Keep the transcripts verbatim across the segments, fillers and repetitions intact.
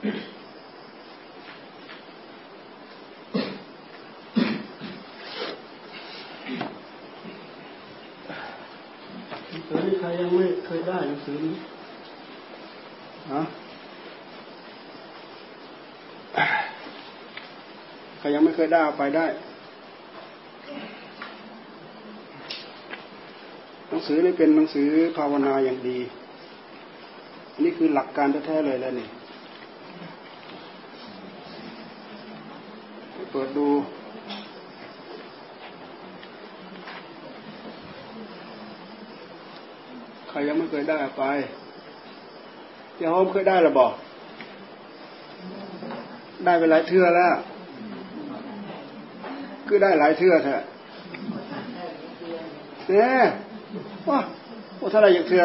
ตอนนี้ใครยังไม่เคยได้หนังสือนี้ฮะใครยังไม่เคยได้เอาไปได้หนังสือนี่เป็นหนังสือภาวนาอย่างดีนี่คือหลักการแท้ๆเลยแล้วนี่เปิดดูใครยังไม่เคยได้ไปเดี๋ยวผมเคยได้หรือบอกได้ไปหลายเทื่อแล้วคือได้หลายเทื่อแท้เนี่ยว่าโอ้เท่าไรอย่างเทื่อ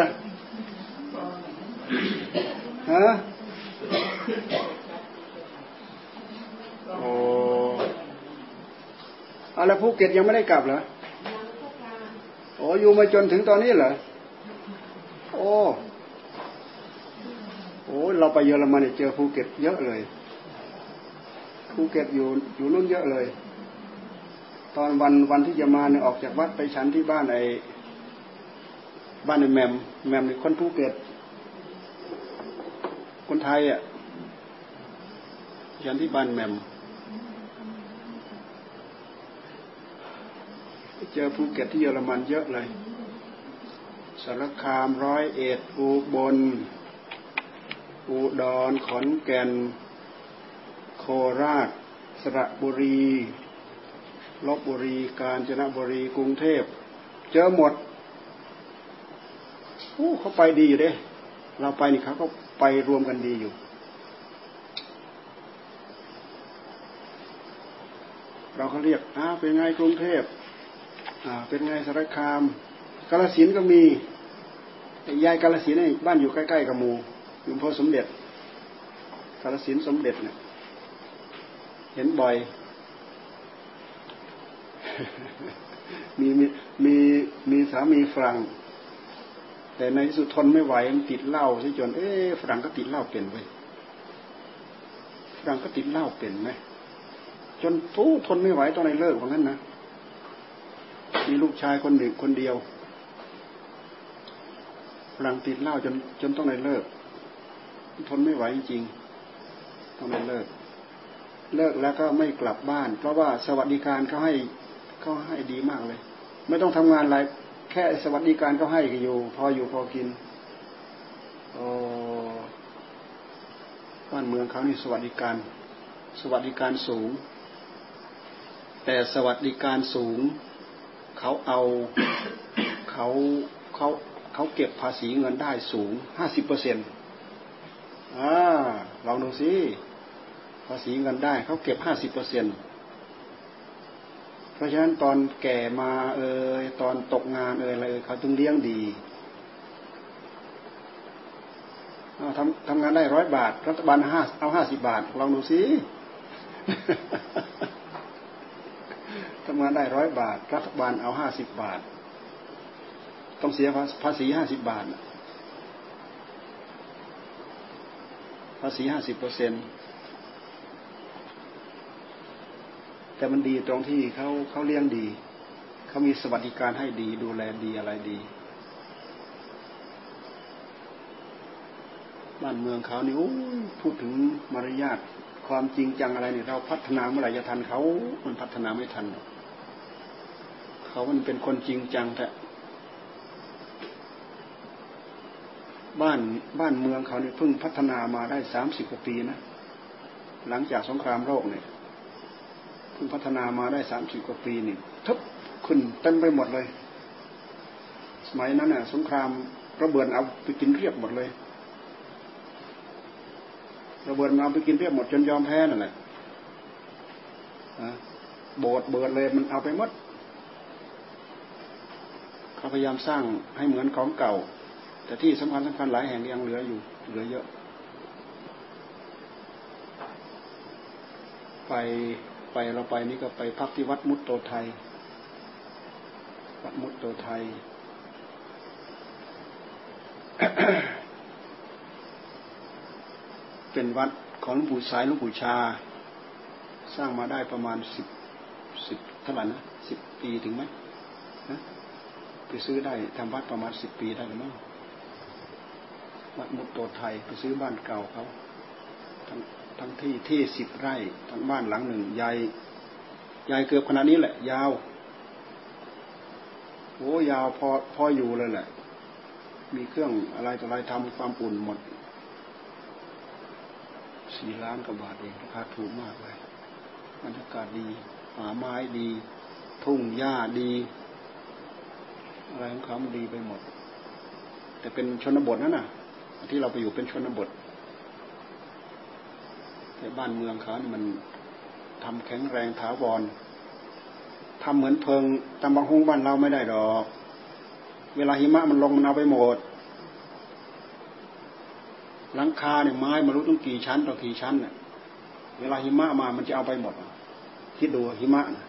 ฮะโอ้อะไรภูเก็ตยังไม่ได้กลับเหรอโอ้อยู่มาจนถึงตอนนี้เหรอโอ้โหเราไปเยอรมันเนี่ยเจอภูเก็ตเยอะเลยภูเก็ตอยู่อยู่นู่นเยอะเลยตอนวันวันที่จะมาเนี่ยออกจากวัดไปชั้นที่บ้านไอ้บ้านไอ้แมมแมมนี่คนภูเก็ตคนไทยอ่ะชั้นที่บ้านแมมเจอภูเก็ตที่เยอรมันเยอะเลยสารคามร้อยเอ็ดอุบลอุดรขอนแก่นโคราชสระบุรีลพบุรีกาญจนบุรีกรุงเทพเจอหมดโอ้เขาไปดีอยู่เด้เราไปนี่เขาก็ไปรวมกันดีอยู่เราเขาเรียกอ้าเป็นไงกรุงเทพอ่าเป็นไงสารคามกาฬสินธุ์ก็มียายกาฬสินธุ์บ้านอยู่ใกล้ๆกับหมู่หลวงพ่อสมเด็จกาฬสินธุ์สมเด็จเนี่ยเห็นบ่อยมีมีมีสามีฝรั่งแต่ในที่สุดทนไม่ไหวมันติดเหล้าซะจนเอ๊ะฝรั่งก็ติดเหล้าเป็นเว้ยฝรั่งก็ติดเหล้าเป็นไหมจนทูทนไม่ไหวตอนไหนเลิกว่างั้นนะมีลูกชายคนหนึ่งคนเดียวฝรั่งติดเหล้าจนจนต้องได้เลิกทนไม่ไหวจริงๆต้องได้เลิกเลิกแล้วก็ไม่กลับบ้านเพราะว่าสวัสดิการเขาให้เขาให้ดีมากเลยไม่ต้องทำงานอะไรแค่สวัสดิการเขาให้ก็อยู่พออยู่พอกินโอ้บ้านเมืองเขานี่สวัสดิการสวัสดิการสูงแต่สวัสดิการสูงเขาเอาเขาเขาเขาเก็บภาษีเงินได้สูง ห้าสิบเปอร์เซ็นต์ อ่าลองดูสิภาษีเงินได้เขาเก็บ ห้าสิบเปอร์เซ็นต์ เพราะฉะนั้นตอนแก่มาเอ่ยตอนตกงานเอ่ยอะไรเอ่ยเขาต้องเลี้ยงดีเอาทำทำงานได้หนึ่งร้อยบาทรัฐบาลห้าเอาห้าสิบบาทลองดูสิ ทำงานได้ร้อยบาทรัฐบาลเอาห้าสิบบาทต้องเสียภาษีห้าสิบบาทภาษีห้าสิบเปอร์เซ็นต์แต่มันดีตรงที่เขาเขาเลี้ยงดีเขามีสวัสดิการให้ดีดูแลดีอะไรดีบ้านเมืองเขานี่พูดถึงมารยาทความจริงจังอะไรเนี่ยเราพัฒนาเมื่อไหร่จะทันเขามันพัฒนาไม่ทันเขามันเป็นคนจริงจังแท้บ้านบ้านเมืองเขาเนี่ยเพิ่งพัฒนามาได้สามสิบกว่าปีนะหลังจากสงครามโลกเนี่ยเพิ่งพัฒนามาได้สามสิบกว่าปีนี่ทึบขึ้นเต็มไปหมดเลยสมัยนั้นน่ะสงครามระเบิดเอาไปกินเรียบหมดเลยระเบิดมาไปกินเรียบหมดจนยอมแพ้นั่นแหละโบดเบิดเลยมันเอาไปหมดเขาพยายามสร้างให้เหมือนของเก่าแต่ที่สำคัญสำคัญหลายแห่งยังเหลืออยู่เหลือเยอะไปไปเราไปนี่ก็ไปพักที่วัดมุตโตไทยวัดมุตโตไทย เป็นวัด ของหลวงปู่สายหลวงปู่ชาสร้างมาได้ประมาณสิบสิบเท่าไหร่นะสิบปีถึงไหมนะไปซื้อได้ทำวัดประมาณสิบปีได้หรือไม่วัดมุตโตไทยไปซื้อบ้านเก่าเขาทั้งทั้งที่ที่สิบไร่ทั้งบ้านหลังหนึ่งใหญ่ใหญ่เกือบขนาดนี้แหละยาวโอ้ยาวพอพออยู่เลยแหละมีเครื่องอะไรต่ออะไรทำความอุ่นหมดสี่ล้านกว่าบาทเองราคาถูกมากเลยบรรยากาศดีป่าไม้ดีทุ่งหญ้าดีอะไรของเขามันดีไปหมดแต่เป็นชนบทนั่นน่ะที่เราไปอยู่เป็นชนบทแต่บ้านเมืองเขามันทำแข็งแรงถาวรทำเหมือนเพิงตำบลห้องบ้านเราไม่ได้หรอกเวลาหิมะมันลงมันเอาไปหมดหลังคาเนี่ยไม้ไม่รู้ต้องกี่ชั้นต่อกี่ชั้นเนี่ยเวลาหิมะมามันจะเอาไปหมดคิดดูหิมะนะ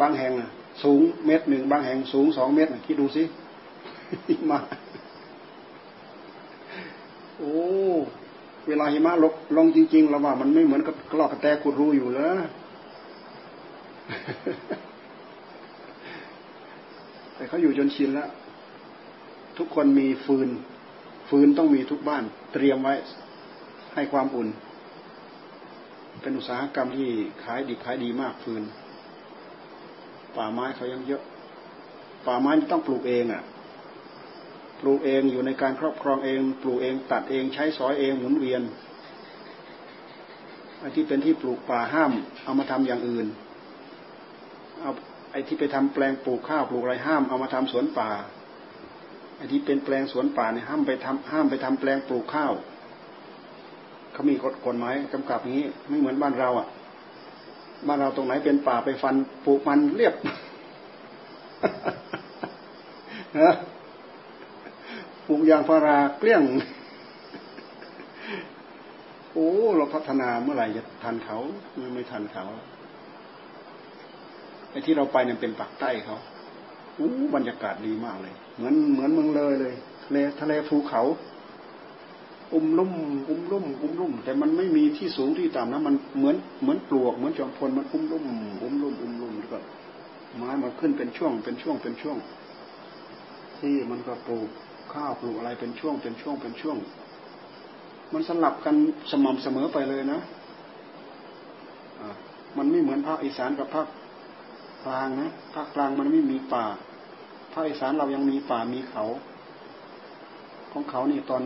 บางแห่งนะสูงเมตรหนึ่งบางแห่งสูงสองเมตรนะคิดดูสิหิมะโอ้เวลาหิมะลงลงจริงๆเราว่ามันไม่เหมือนกับกระลอกกระแตขุดรูอยู่เหรอแต่เขาอยู่จนชินแล้วทุกคนมีฟืนฟืนต้องมีทุกบ้านเตรียมไว้ให้ความอุ่นเป็นอุตสาหกรรมที่ขายดีขายดีมากฟืนป่าไม้เขายังเยอะป่าไม้ต้องปลูกเองอ่ะปลูกเองอยู่ในการครอบครองเองปลูกเองตัดเองใช้สอยเองหมุนเวียนไอ้ที่เป็นที่ปลูกป่าห้ามเอามาทำอย่างอื่นเอาไอ้ที่ไปทำแปลงปลูกข้าวปลูกไรห้ามเอามาทำสวนป่าไอ้ที่เป็นแปลงสวนป่าเนี่ยห้ามไปทำห้ามไปทำแปลงปลูกข้าวเขามีกฎหมายกำกับอย่างนี้ไม่เหมือนบ้านเราอ่ะบ้านเราตรงไหนเป็นป่าไปฟันปลูกมันเรียบนะปลูกยางพาราเกลี้ยงโอ้เราพัฒนาเมื่อไหร่จะทันเขาไม่ทันเขาไอ้ที่เราไปเนี่ยเป็นปากใต้เขาอู้บรรยากาศดีมากเลยเหมือนเหมือนเมืองเลยเลยทะเลทะเลภูเขาอุ้มลุ่มอุ้มลุ่มอุ้มลุ่มแต่มันไม่มีที่สูงที่ต่ำนะมันเหมือนเหมือนปลวกเหมือนจอมพลมันอุ้มลุ่มอุ้มลุ่มอุ้มลุ่มแล้วก็ไม้มันขึ้นเป็นช่วงเป็นช่วงเป็นช่วงที่มันก็ปลูกข้าวปลูกอะไรเป็นช่วงเป็นช่วงเป็นช่วงมันสลับกันสม่ำเสมอไปเลยนะอ่ามันไม่เหมือนภาคอีสานกับภาคกลางนะภาคกลางมันไม่มีป่าภาคอีสานเรายังมีป่ามีเขาของเขานี่ตอน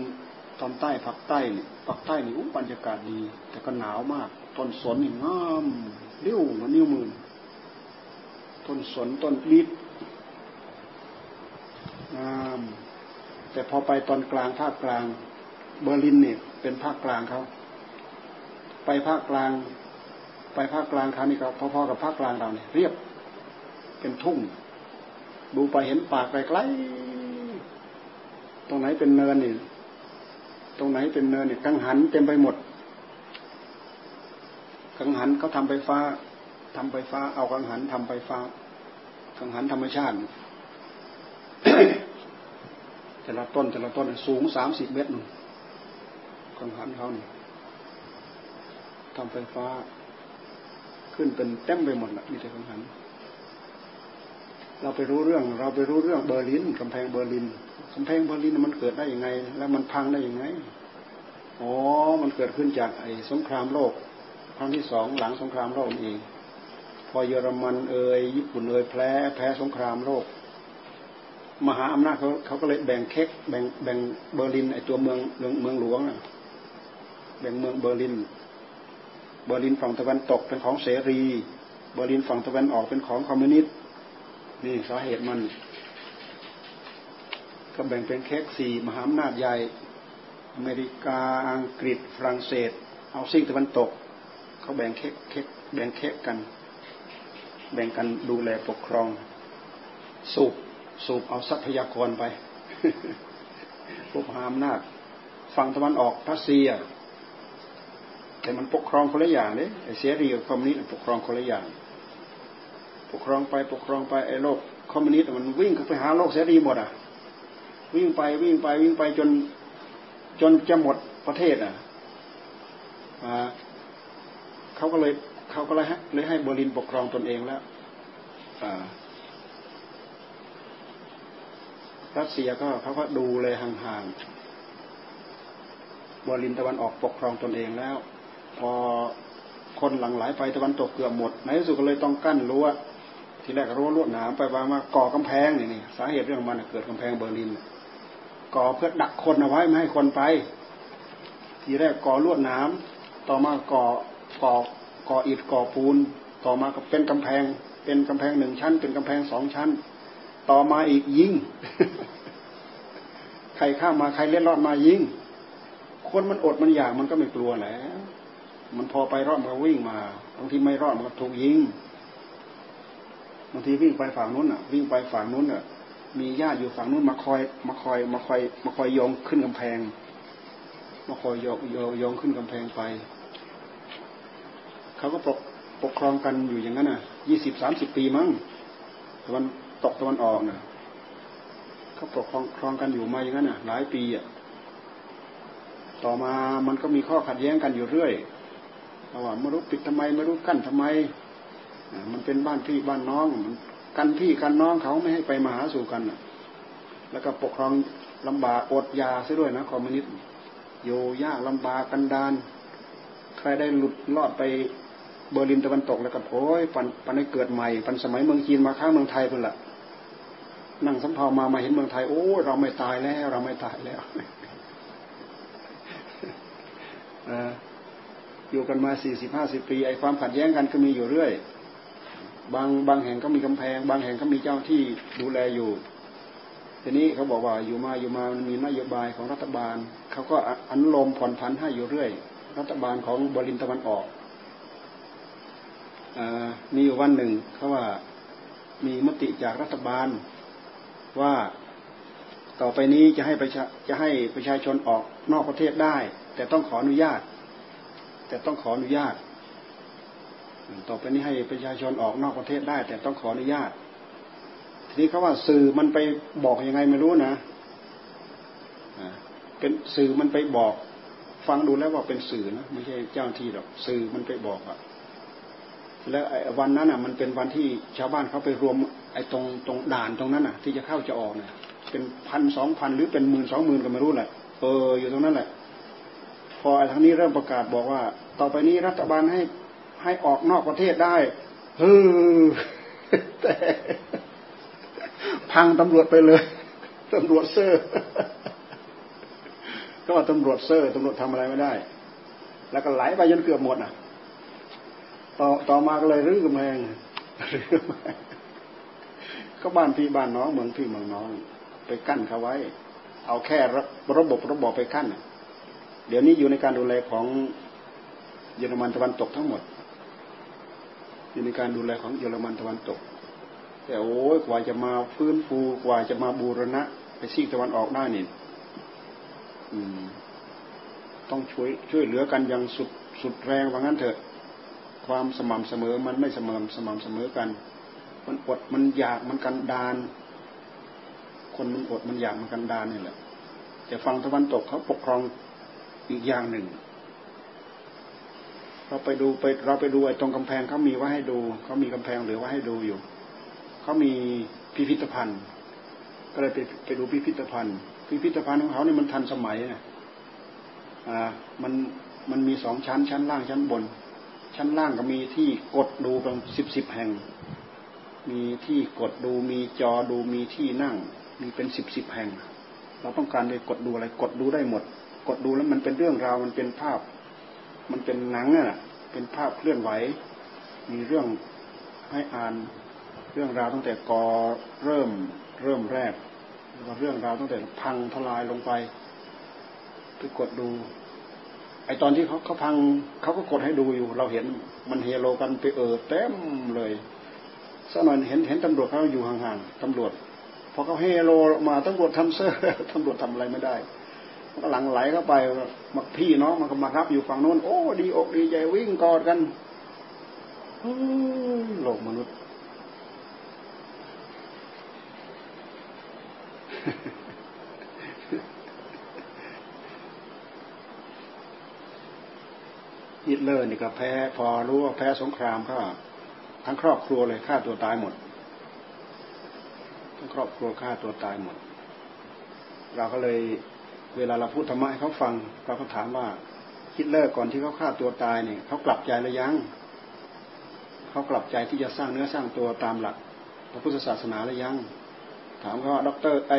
ตอนใต้ภาคใต้นี่ภาคใต้นี่อู้บรรยากาศดีแต่ก็หนาวมากต้นสนนี่งามเลี้ยวเหมือนนิ้วมือต้นสนต้นลิบงามแต่พอไปตอนกลางภาคกลางเบอร์ลินเนี่ยเป็นภาคกลางเขาไปภาคกลางไปภาคกลางเขานี่ก็พอๆกับภาคกลางเราเนี่ยเรียบเป็นทุ่งดูไปเห็นป่าไกลๆตรงไหนเป็นเนินนี่ตรงไหนเป็นเนินนี่กังหันเต็มไปหมดกังหันเขาทำไฟฟ้าทำไฟฟ้าเอากังหันทำไฟฟ้ากังหันธรรมชาติ แต่ละต้นแต่ละต้นสูงสามสิบเมตรนึงกังหันเขานี่ทำไฟฟ้าขึ้นเป็นเต็มไปหมดละมีแต่กังหันเราไปรู้เรื่องเราไปรู้เรื่องเบอร์ลินกำแพงเบอร์ลินกำแพงเบอร์ลินมันเกิดได้ยังไงแล้วมันพังได้ยังไงอ๋อมันเกิดขึ้นจากไอ้สงครามโลกครั้งที่สองหลังสงครามโลกเองพอเยอรมันเอ่ยญี่ปุ่นเอ่ยแพ้แพ้สงครามโลกมหาอำนาจเขาเขาก็เลยแบ่งเค้กแบ่งแบ่งเบอร์ลินไอ้ตัวเมืองเมืองเมืองหลวงน่ะแบ่งเมืองเบอร์ลินเบอร์ลินฝั่งตะวันตกเป็นของเสรีเบอร์ลินฝั่งตะวันออกเป็นของคอมมิวนิสต์นี่สาเหตุมันก็แบ่งเป็นแค่สี่มหาอำนาจใหญ่อเมริกาอังกฤษฝรั่งเศสเอาซีกตะวันตกเขาแบ่งเค้กเค้กแบ่งเค้กกันแบ่งกันดูแลปกครองสูบสูบเอาทรัพยากรไปพวกมหาอำนาจฝั่งตะวันออกรัสเซียแต่มันปกครองคนละอย่างเลยไอ้เสรีกับคอมมิวนิสต์ปกครองคนละอย่างปกครองไปปกครองไปไอ้โลกคอมมิวนิสต์มันวิ่งเข้าไปหาโลกเสรีหมดอ่ะวิ่งไปวิ่งไปวิ่งไปจนจนจะหมดประเทศอ่ะ เขาก็เลยเขาก็เลยให้เลยให้เบอร์ลินปกครองตนเองแล้วรัสเซียก็เขาก็ดูเลยห่างๆเบอร์ลินตะวันออกปกครองตนเองแล้วพอคนหลั่งไหลไปตะวันตกเกือบหมดในที่สุดก็เลยต้องกั้นรั้วทีแรกรั้วลวดหนามไปมามาก่อกำแพงนี่นี่สาเหตุเรื่องมันเกิดกำแพงเบอร์ลินก่อเพื่อดักคนเอาไว้ไม่ให้คนไปทีแรกก่อลวดหนามต่อมาก่อก่อก่ออิฐก่อปูนต่อมาก็เป็นกำแพงเป็นกำแพงหนึ่งชั้นเป็นกำแพงสองชั้นต่อมาอีกยิง ใครข้ามมาใครเล็ดลอดมายิงคนมันอดมันอยากมันก็ไม่กลัวแหละมันพอไปรอดมันก็วิ่งมาบางทีไม่รอดมันก็ถูกยิงบางทีวิ่งไปฝั่งนู้นอ่ะวิ่งไปฝั่งนู้นอ่ะมีญาติอยู่ฝั่งนู้นมาคอยมาคอยมาคอยมาคอยโยงขึ้นกำแพงมาคอยโยงโยงขึ้นกำแพงไปเขาก็ปกปกครองกันอยู่อย่างนั้นน่ะยี่สิบสามสิบปีมั้งตะวันตกตะวันออกน่ะเขาปกครองครองกันอยู่มาอย่างนั้นน่ะหลายปีอ่ะต่อมามันก็มีข้อขัดแย้งกันอยู่เรื่อยว่าไม่รู้ปิดทำไมไม่รู้กั้นทำไมมันเป็นบ้านพี่บ้านน้องกันพี่กันน้องเขาไม่ให้ไปมาหาสู่กันแล้วก็ปกครองลำบากอดยาซะด้วยนะคอมมิวนิสต์โยยากลำบากกันดานใครได้หลุดลอดไปเบอร์ลินตะวันตกแล้วก็โอ้ยปันปันได้เกิดใหม่ปันสมัยเมืองจีนมาข้างเมืองไทยเป็นละนั่งสำเภามามาเห็นเมืองไทยโอ้เราไม่ตายแล้วเราไม่ตายแล้วอยู่กันมาสี่สิบห้าสิบปีไอ้ความขัดแย้งกันก็มีอยู่เรื่อยบางบางแห่งก็มีกำแพงบางแห่งก็มีเจ้าที่ดูแลอยู่ทีนี้เขาบอกว่าอยู่มาอยู่มามันมีนโยบายของรัฐบาลเขาก็อนุโลมผ่อนผันให้อยู่เรื่อยรัฐบาลของเบอร์ลินตะวันออกมีอยู่วันหนึ่งเขาว่ามีมติจากรัฐบาลว่าต่อไปนี้จะให้ประชาจะให้ประชาชนออกนอกประเทศได้แต่ต้องขออนุญาตแต่ต้องขออนุญาตต่อไปนี้ให้ประชาชนออกนอกประเทศได้แต่ต้องขออนุญาตทีนี้เขาว่าสื่อมันไปบอกยังไงไม่รู้นะเป็นสื่อมันไปบอกฟังดูแล้วว่าเป็นสื่อนะไม่ใช่เจ้าที่หรอกสื่อมันไปบอกอะแล้ววันนั้นอ่ะมันเป็นวันที่ชาวบ้านเขาไปรวมไอ้ตรงตรงด่านตรงนั้นอ่ะที่จะเข้าจะออกเนี่ยเป็นพันสองพันหรือเป็นหมื่นสองหมื่นก็ไม่รู้แหละเอออยู่ตรงนั้นแหละพอไอ้ทางนี้เริ่มประกาศบอกว่าต่อไปนี้รัฐบาลให้ให้ออกนอกประเทศได้เฮ้อแต่พังตำรวจไปเลยตำรวจเซ่อก็ว่าตำรวจเซ่อตำรวจทำอะไรไม่ได้แล้วก็ไหลไปจนเกือบหมดอ่ะต่อต่อมาก็เลยรื้อกำแพงรื้อกำแพงก็บ้านพี่บ้านน้องเมืองพี่เมืองน้องไปกั้นเขาไว้เอาแค่ระบบระบบไปกั้นเดี๋ยวนี้อยู่ในการดูแลของเยอรมันตะวันตกทั้งหมดอยู่ในการดูแลของเยอรมันตะวันตกแต่โอ้ยกว่าจะมาฟื้นฟูกว่าจะมาบูรณะไปซีกตะวันออกได้นี่ต้องช่วยช่วยเหลือกันอย่างสุดสุดแรงว่างั้นเถอะความสม่ำเสมอมันไม่สม่ำสม่ำเสมอกันมันอดมันอยากมันกันดานคนมันอดมันอยากมันกันดานนี่แหละแต่ฝั่งตะวันตกเขาปกครองอีกอย่างหนึ่งเราไปดูไปเราไปดูไอ้ตรงกำแพงเขามีไว้ให้ดูเขามีกำแพงเหลือไว้ให้ดูอยู่เขามีพิพิธภัณฑ์ก็เลยไปไปดูพิพิธภัณฑ์พิพิธภัณฑ์ของเขาเนี่ยมันทันสมัยนะอ่ามันมันมีสองชั้นชั้นล่างชั้นบนชั้นล่างก็มีที่กดดูประมาณสิบสิบแห่งมีที่กดดูมีจอดูมีที่นั่งมีเป็นสิบสิบแห่งเราต้องการไปกดดูอะไรกดดูได้หมดกดดูแล้วมันเป็นเรื่องราวมันเป็นภาพมันเป็นหนังน่ะเป็นภาพเคลื่อนไหวมีเรื่องให้อ่านเรื่องราวตั้งแต่ก่อเริ่มเริ่มแรกแล้วก็เรื่องราวตั้งแต่พังทลายลงไปไปกดดูไอตอนที่เขาเขาพังเขาก็กดให้ดูอยู่เราเห็นมันเฮโลกันไปเออเต็มเลยสักหน่อยเห็นเห็นตำรวจเขาอยู่ห่างๆตำรวจพอเขาเฮโลมาตำรวจทำเสื้อตำรวจทำอะไรไม่ได้ก็หลังไหลเข้าไปมักพี่น้องมันก็มารับอยู่ฝั่งโน้นโอ้ดีอกดีใจวิ่งกอดกันเฮ้ยโลกมนุษย์ ฮิตเลอร์นี่ก็แพ้พอรู้ว่าแพ้สงครามก็ทั้งครอบครัวเลยฆ่าตัวตายหมดทั้งครอบครัวฆ่าตัวตายหมดเราก็เลยเวลาเราพูดธรรมะให้เขาฟังเราก็ถามว่าฮิตเลอร์ก่อนที่เขาฆ่าตัวตายเนี่ยเขากลับใจหรือยังเขากลับใจที่จะสร้างเนื้อสร้างตัวตามหลักพระพุทธศาสนาหรือยังถามเขาว่าด็อกเตอร์ไอ้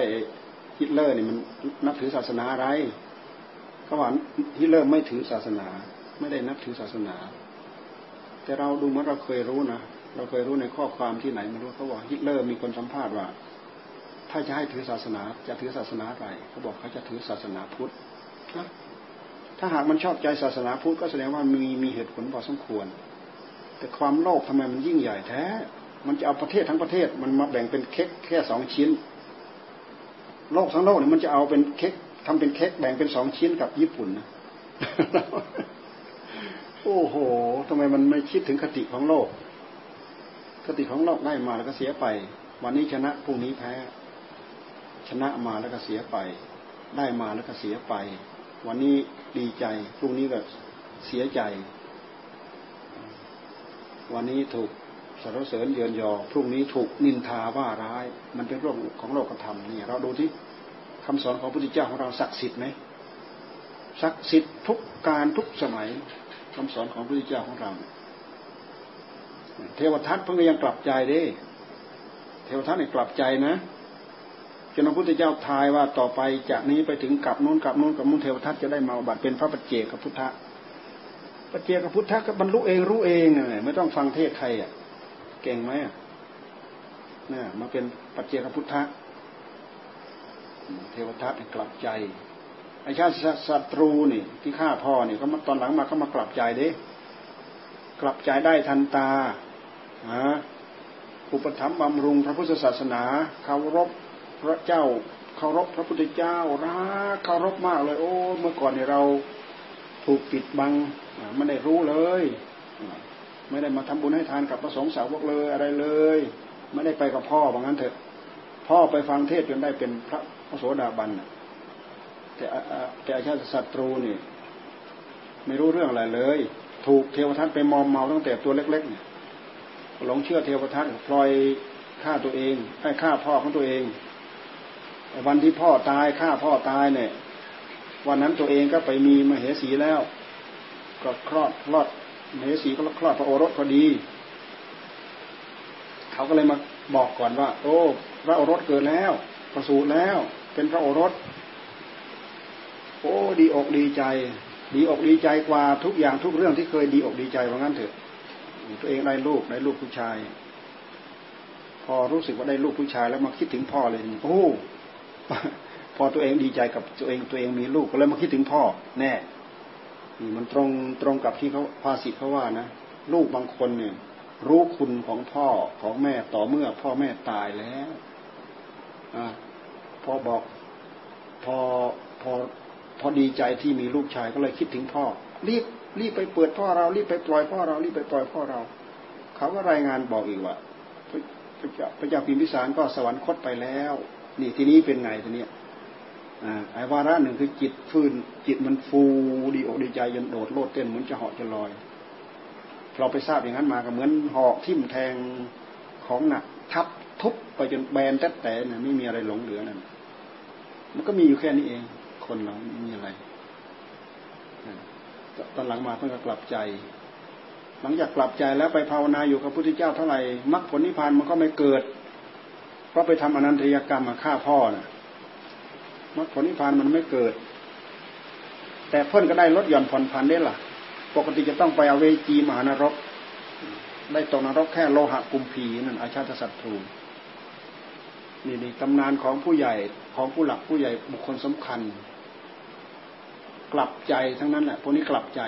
ฮิตเลอร์นี่มันนับถือศาสนาอะไรเขาว่าฮิตเลอร์ไม่ถือศาสนาไม่ได้นับถือศาสนาแต่เราดูเหมือนเราเคยรู้นะเราเคยรู้ในข้อความที่ไหนไม่รู้เขาบอกฮิตเลอร์มีคนสัมภาษณ์ว่าถ้าจะให้ถือศาสนาจะถือศาสนาอะไรเขาบอกเขาจะถือศาสนาพุทธถ้าหากมันชอบใจศาสนาพุทธก็แสดงว่ามีมีเหตุผลพอสมควรแต่ความโลภทำไมมันยิ่งใหญ่แท้มันจะเอาประเทศทั้งประเทศมันมาแบ่งเป็นเค้กแค่สองชิ้นโลกทั้งโลกเนี่ยมันจะเอาเป็นเค้กทำเป็นเค้กแบ่งเป็นสองชิ้นกับญี่ปุ่นนะ โอ้โหทำไมมันไม่คิดถึงคติของโลกคติของโลกได้มาแล้วก็เสียไปวันนี้ชนะพรุ่งนี้แพ้ชนะมาแล้วก็เสียไปได้มาแล้วก็เสียไปวันนี้ดีใจพรุ่งนี้ก็เสียใจวันนี้ถูกสรรเสริญเยินยอพรุ่งนี้ถูกนินทาว่าร้ายมันเป็นเรื่องของโลกธรรมนี่เราดูที่คำสอนของพระพุทธเจ้าของเราศักดิ์สิทธิ์ไหมศักดิ์สิทธิ์ทุกการทุกสมัยคำสอนของพระพุทธเจ้าของเราเทวทัตเพิ่งยังกลับใจเด้เทวทัตเนี่ยกลับใจนะจนพระพุทธเจ้าทายว่าต่อไปจากนี้ไปถึงกลับโน้นกลับโน้นกลับโน้นเทวทัตจะได้มาบัติเป็นพระปัจเจกพุทธะปัจเจกพุทธะก็บรรลุเองรู้เองเลยไม่ต้องฟังเทศใครอ่ะเก่งไหมอ่ะน่ะมาเป็นปัจเจกพุทธะเทวทัตกลับใจไอ้ชาติศัตรูนี่ที่ฆ่าพ่อนี่ก็มาตอนหลังมาก็มากลับใจเด้กลับใจได้ทันตานะอุปถัมภ์บำรุงพระพุทธศาสนาเคารพพระเจ้าเคารพพระพุทธเจ้ารักเคารพมากเลยโอ้เมื่อก่อนเนี่ยเราถูกปิดบังไม่ได้รู้เลยไม่ได้มาทำบุญให้ทานกับพระสงฆ์สาวกเลยอะไรเลยไม่ได้ไปกับพ่อว่างั้นเถอะพ่อไปฟังเทศจนได้เป็นพระโสดาบันแต่แต่อาชาติศัตรูนี่ไม่รู้เรื่องอะไรเลยถูกเทวทัตไปมอมเมาตั้งแต่ตัวเล็กๆหลงเชื่อเทวทัตปล่อยฆ่าตัวเองให้ฆ่าพ่อของตัวเองวันที่พ่อตายฆ่าพ่อตายเนี่ยวันนั้นตัวเองก็ไปมีมเหสีแล้วก็คลอดคลอดมเหสีก็คลอดพระโอรสพอดีเขาก็เลยมาบอกก่อนว่าโอ้พระโอรสเกิดแล้วประสูติแล้วเป็นพระโอรสโอ้ดีอกดีใจดีอกดีใจกว่าทุกอย่างทุกเรื่องที่เคยดีอกดีใจว่างั้นเถอะตัวเองได้ลูกได้ลูกผู้ชายพอรู้สึกว่าได้ลูกผู้ชายแล้วมาคิดถึงพ่อเลยโอ้พอตัวเองดีใจกับตัวเองตัวเองมีลูกก็เลยมาคิดถึงพ่อแน่นี่มันตรงตรงกับที่เขาภาษิตเขาว่านะลูกบางคนเนี่ยรู้คุณของพ่อของแม่ต่อเมื่อพ่อแม่ตายแล้วอ่ะพอบอกพอพอพอดีใจที่มีลูกชายก็เลยคิดถึงพ่อรีบรีบไปเปิดพ่อเรารีบไปปล่อยพ่อเรารีบไปปล่อยพ่อเราเขาก็รายงานบอกอีกว่าพระเจ้าพระเจ้าพิมพิสารก็สวรรคตไปแล้วนี่ทีนี้เป็นไงทีนี้อ่าไอ้วาระหนึ่งคือจิตฟื้นจิตมันฟูดีอกดีใจจนโดดโลดเต้นเหมือนจะเหาะจะลอยเราไปทราบอย่างนั้นมาก็เหมือนหอกทิ่มแทงของหนักทับทุบไปจนแบนแต๊ะแต่เนี่ยไม่มีอะไรหลงเหลือนั่นมันก็มีอยู่แค่นี้เองคนเราไม่มีอะไรตอนหลังมาเพิ่งกลับใจหลังจากกลับใจแล้วไปภาวนาอยู่กับพระพุทธเจ้าเท่าไหร่มรรคผลนิพพานมันก็ไม่เกิดเพราะไปทำอนันตริยกรรมมาฆ่าพ่อน่ะมรรคผลนิพพานมันไม่เกิดแต่เพิ่นก็ได้ลดหย่อนผ่อนผันได้ล่ะปกติจะต้องไปอเวจีมหานรกได้ตกนรกแค่โลหะกุมพีนั่นอาชาติศัตรูนี่นี่ตำนานของผู้ใหญ่ของผู้หลักผู้ใหญ่บุคคลสำคัญกลับใจทั้งนั้นแหละพวกนี้กลับใจ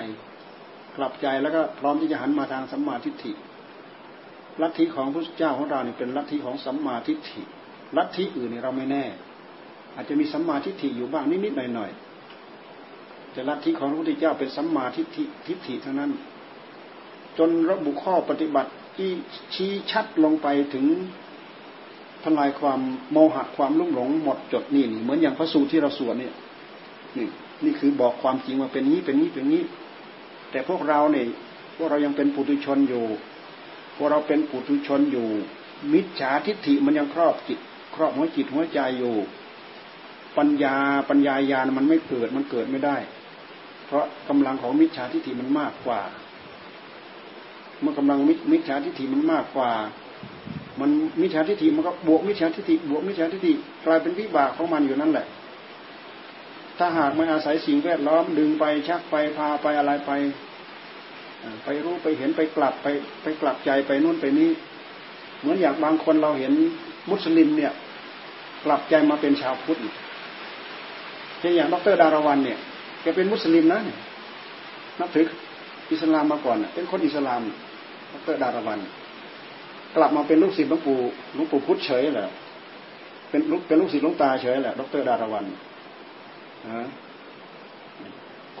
กลับใจแล้วก็พร้อมที่จะหันมาทางสัมมาทิฏฐิลัทธิของพระพุทธเจ้าของเราเนี่ยเป็นลัทธิของสัมมาทิฏฐิลัทธิอื่นเนี่ยเราไม่แน่อาจจะมีสัมมาทิฏฐิอยู่บ้างนิดๆหน่อยๆแต่ลัทธิของพระพุทธเจ้าเป็นสัมมาทิฏฐิทิฏฐิเท่านั้นจนระบุข้อปฏิบัติที่ชี้ชัดลงไปถึงทลายความโมหะความลุ่มหลงหมดจดนี่เหมือนอย่างพระสูตรที่เราสวดเนี่ยนี่นี่คือบอกความจริงว่าเป็นนี้เป็นนี้เป็นนี้ แต่พวกเราเนี่ยพวกเรายังเป็นปุถุชนอยู่พวกเราเป็นปุถุชนอยู่มิจฉาทิฏฐิมันยังครอบจิตครอบหัวจิตหัวใจอยู่ปัญญาปัญญาญาณมันไม่เกิดมันเกิดไม่ได้เพราะกำลังของมิจฉาทิฏฐิมันมากกว่าเมื่อกำลังมิจฉาทิฏฐิมันมากกว่ามันมิจฉาทิฏฐิมันก็บวกมิจฉาทิฏฐิบวกมิจฉาทิฏฐิกลายเป็นวิบากของมันอยู่นั่นแหละถ้าหากไม่อาศัยสิ่งแวดล้อมดึงไปชักไปพาไปอะไรไปไปรู้ไปเห็นไปกลับไปไปกลับใจไปนู่นไปนี่เหมือนอย่างบางคนเราเห็นมุสลิมเนี่ยกลับใจมาเป็นชาวพุทธเช่นอย่างดร.ดารวันเนี่ยแกเป็นมุสลิมนะนับถืออิสลามมาก่อนเป็นคนอิสลามดร.ดารวันกลับมาเป็นลูกศิษย์หลวงปู่หลวงปู่พุทธเฉยแหละเป็นลูกเป็นลูกศิษย์หลวงตาเฉยแหละดร.ดารวันนะ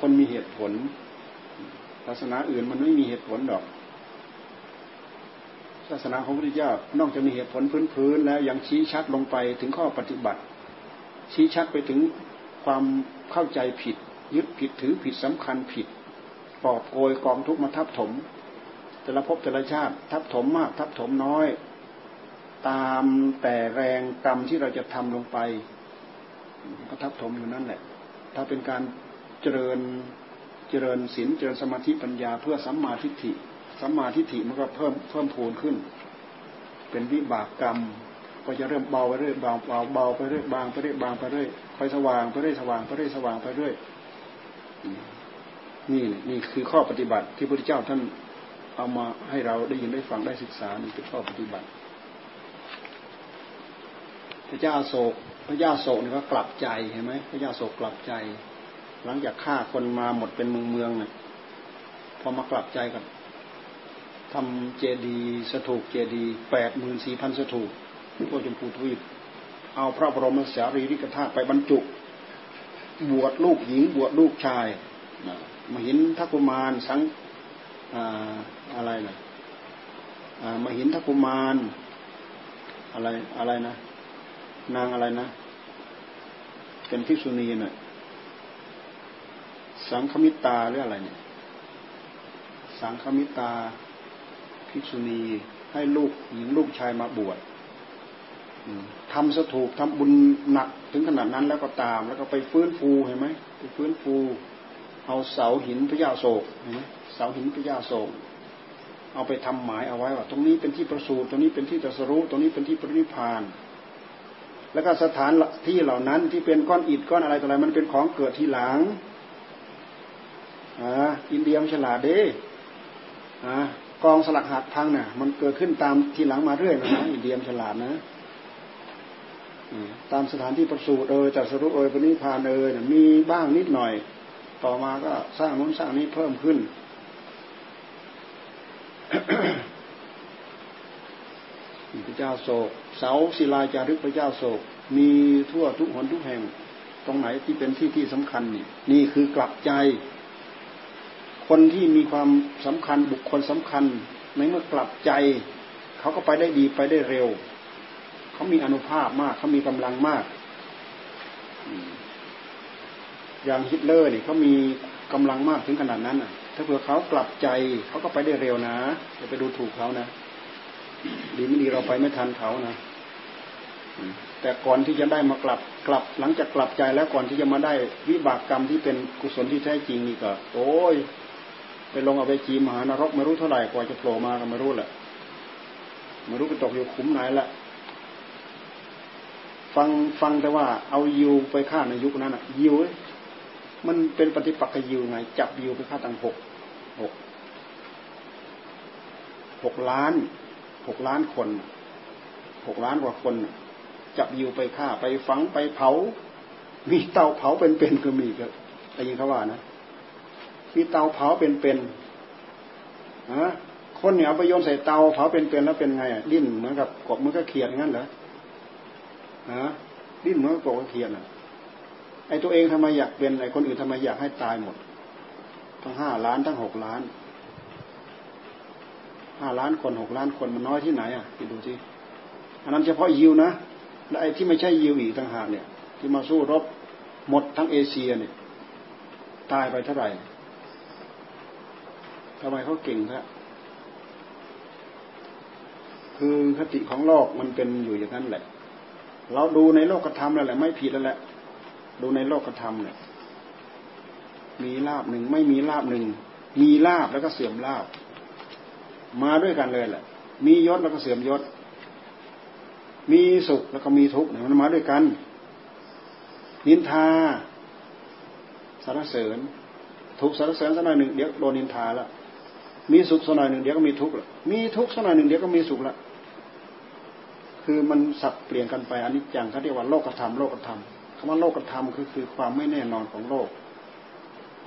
คนมีเหตุผลศาสนาอื่นมันไม่มีเหตุผลหรอกศาสนาของพระพุทธเจ้านอกจากมีเหตุผลพื้นๆแล้วยังชี้ชัดลงไปถึงข้อปฏิบัติชี้ชัดไปถึงความเข้าใจผิดยึดผิดถือผิดสำคัญผิดปอบโกยกองทุกข์มาทับถมแต่ละภพแต่ละชาติทับถมมากทับถมน้อยตามแต่แรงกรรมที่เราจะทำลงไปก็ทับถมอยู่นั่นแหละถ้าเป็นการเจริญเจริญศีลเจริญสมาธิปัญญาเพื่อสัมมาทิฏฐิสัมมาทิฏฐิมันก็เพิ่มเพิ่มพูนขึ้นเป็นวิบากกรรมก็จะเริ่มเบาไปเรื่อยเบาเบาเบาไปเรื่อยบางไปเรื่อยบางไปเรื่อยค่อยสว่างไปเรื่อยสว่างไปเรื่อยสว่างไปเรื่อยนี่นี่คือข้อปฏิบัติที่พระพุทธเจ้าท่านเอามาให้เราได้ยินได้ฟังได้ศึกษานี่เป็นข้อปฏิบัติพระเจ้าโศกพระเจ้าโศกนี่ก็กลับใจเห็นไหมพระเจ้าโศกกลับใจหลังจากฆ่าคนมาหมดเป็นเมืองเมืองเนี่ยพอมากลับใจกับทำเจดีย์สถูปเจดีย์แปดหมื่นสี่พันสถูปทั่วชมพูทวีปเอาพระบรมสารีริกธาตุไปบรรจุบวชลูกหญิงบวชลูกชายมหินทกุมารสังอะไรนะมหินทกุมารอะไรอะไรนะนางอะไรนะเป็นภิกษุณีน่ะสังฆมิตาหรืออะไรเนี่ยสังฆมิตาภิกษุณีให้ลูกหญิงลูกชายมาบวชทำสถูปทำบุญหนักถึงขนาดนั้นแล้วก็ตามแล้วก็ไปฟื้นฟูเห็นไหมไปฟื้นฟูเอาเสาหินพญาโศกเห็นไหมเสาหินพญาโศกเอาไปทำหมายเอาไว้ว่าตรงนี้เป็นที่ประสูติตรงนี้เป็นที่ตรัสรู้ตรงนี้เป็นที่ปรินิพพานแล้วก็สถานที่เหล่านั้นที่เป็นก้อนอิฐก้อนอะไรต่ออะไรมันเป็นของเกิดทีหลังอ่าอินเดียมันฉลาดเด้อ่ากองสลักหักพังน่ะมันเกิดขึ้นตามทีหลังมาเรื่อยนะอินเดียมันฉลาดนะตามสถานที่ประสูติเอ่ยตรัสรู้เอ่ยปรินิพพานเอ่ยมีบ้างนิดหน่อยต่อมาก็สร้างโน้นสร้างนี้เพิ่มขึ้น พระเจ้าโศกเสาศิลาจารึกพระเจ้าโศกมีทั่วทุกหนทุกแห่งตรงไหนที่เป็นที่ที่สำคัญนี่นี่คือกลับใจคนที่มีความสำคัญบุคคลสำคัญในเมื่อกลับใจเขาก็ไปได้ดีไปได้เร็วเขามีอานุภาพมากเขามีกำลังมากอย่างฮิตเลอร์นี่เขามีกำลังมากถึงขนาดนั้นน่ะถ้าเผื่อเขากลับใจเขาก็ไปได้เร็วนะอย่าไปดูถูกเขานะดีไม่ดีเราไปไม่ทันเขานะแต่ก่อนที่จะได้มากลับกลับหลังจากกลับใจแล้วก่อนที่จะมาได้วิบากกรรมที่เป็นกุศลที่แท้จริงนี่ก็โอ้ยไปลงเอาไปจีมหานรกไม่รู้เท่าไหร่กว่าจะโผล่มาก็ไม่รู้แหละไม่รู้ไปตกอยู่คุ้มไหนละฟังฟังแต่ว่าเอายิวไปฆ่าในยุคนั้นน่ะยิวมันเป็นปฏิปักษ์กับยิวไงจับยิวไปฆ่าตั้งหกหกหกล้านหกล้านคนหกล้านกว่าคนจับยิวไปฆ่าไปฝังไปเผามีเตาเผาเป็นๆก็มีครับได้ยินเขาว่านะมีเตาเผาเป็นๆฮะคนเนี่ยเอาไปโยนใส่เตาเผาเป็นๆแล้วเป็นไงอ่ะดิ้นเหมือนกับกบมันก็เขียดงั้นเหรอฮะดิ้นเหมือนกับกบก็เขียดน่ะไอ้ตัวเองทำไมอยากเป็นไอ้คนอื่นทำไมอยากให้ตายหมดทั้งห้าล้านทั้งหกล้านห้าล้านคนหกล้านคนมันน้อยที่ไหนอ่ะไปดูสิอันนั้นเฉพาะยิวนะและไอ้ที่ไม่ใช่ยิวอีกต่างหากเนี่ยที่มาสู้รบหมดทั้งเอเชียเนี่ยตายไปเท่าไหร่ ทำไมเขาเก่งครับคือคติของโลกมันเป็นอยู่อย่างนั้นแหละเราดูในโลกธรรมแล้วแหละไม่ผิดแล้วแหละดูในโลกธรรมเนี่ยมีลาภหนึ่งไม่มีลาภหนึ่งมีลาภแล้วก็เสื่อมลาภมาด้วยกันเลยแหละมียศแล้วก็เสื่อมยศมีสุขแล้วก็มีทุกข์มันมาด้วยกันนินทาสรรเสริญทุกสรรเสริญสักหน่อยหนึ่งเดี๋ยวโดนนินทาละมีสุขสักหน่อยหนึ่งเดี๋ยวก็มีทุกข์ละมีทุกข์สักหน่อยหนึ่งเดี๋ยวก็มีสุขละคือมันสับเปลี่ยนกันไปอนิจจังเขาเรียกว่าโลกธรรมโลกธรรมคำว่าโลกธรรมคือคือความไม่แน่นอนของโลก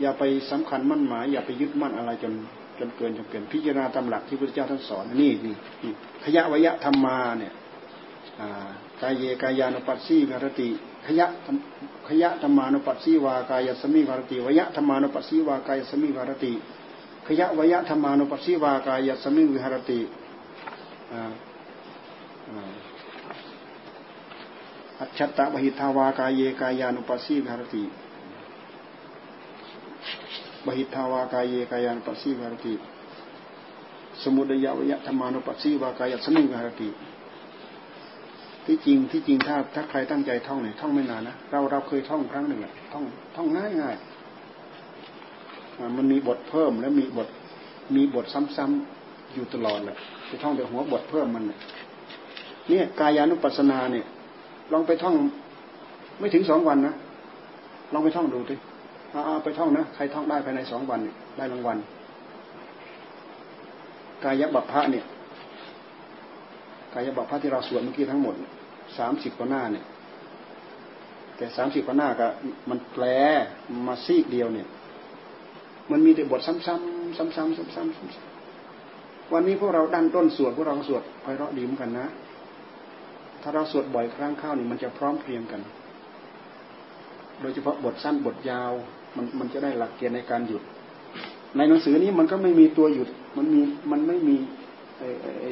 อย่าไปสำคัญมั่นหมายอย่าไปยึดมั่นอะไรจนจนเกินจนเกินพิจารณาตามหลักที่พระพุทธเจ้าท่านสอนนี่นี่ขยะวยะธรรมาเนี่ยกายเยกายานุปัสสีวารติขยะขยะธรรมานุปัสสีวากายสมิวารติวยะธรรมานุปัสสีวากายสมิวารติขยะวยะธรรมานุปัสสีวากายสมิวิหารติอัจฉตะวหิทาวากายเยกายานุปัสสีวิหารติบหิทาวากายเยกายานุปัสสีวิหารติสมุทัยวยะธรรมานุปัสสีวากายสมิวิหารติที่จริงที่จริงถ้าถ้าใครตั้งใจท่องเนี่ยท่องไม่นานนะเราเราเคยท่องครั้งหนึ่งอ่ะท่องท่องง่ายง่ายมันมีบทเพิ่มและมีบทมีบทซ้ำๆอยู่ตลอดแหละจะท่องแต่หัวบทเพิ่มมันเนี่ยกายานุปัสสนาเนี่ยลองไปท่องไม่ถึงสองวันนะลองไปท่องดูดิเอาเอาไปท่องนะใครท่องได้ภายในสองวันเนี่ยได้รางวัลกายบัพพะเนี่ยกายบัพพะที่เราสวดเมื่อกี้ทั้งหมดสามสิบกว่าหน้าเนี่ยแต่สามสิบกว่าหน้าก็มันแปลมาซีกเดียวเนี่ยมันมีแต่บทซ้ำๆซ้ำๆซ้ำๆวันนี้พวกเราดันต้นสวดพวกเราสวดไพเราะดีเหมือนกันนะถ้าเราสวดบ่อยครั้งเข้านี่มันจะพร้อมเพรียงกันโดยเฉพาะบทสั้นบทยาวมันมันจะได้หลักเกณฑ์ในการหยุดในหนังสือนี้มันก็ไม่มีตัวหยุดมันมีมันไม่มีไอ้ไอ้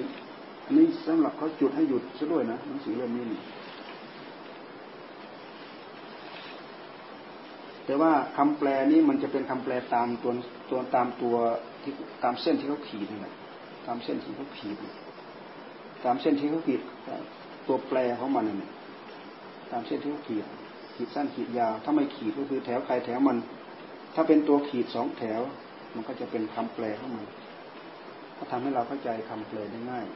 อันนี้สำหรับเขาจุดให้หยุดซะด้วยนะหนังสือเล่มนี้แต่ว่าคำแปลนี้มันจะเป็นคำแปลตามตัวตัวตามตัวที่ตามเส้นที่เขาขีดนี่แหละตามเส้นที่เขาขีดตามเส้นที่เขาขีดตัวแปลของมันนี่ตามเส้นที่เขาขีดขีดสั้นขีดยาวถ้าไม่ขีดก็คือแถวใครแถวมันถ้าเป็นตัวขีดสองแถวมันก็จะเป็นคำแปลของมันก็ทำให้เราเข้าใจคำแปลได้ง่าย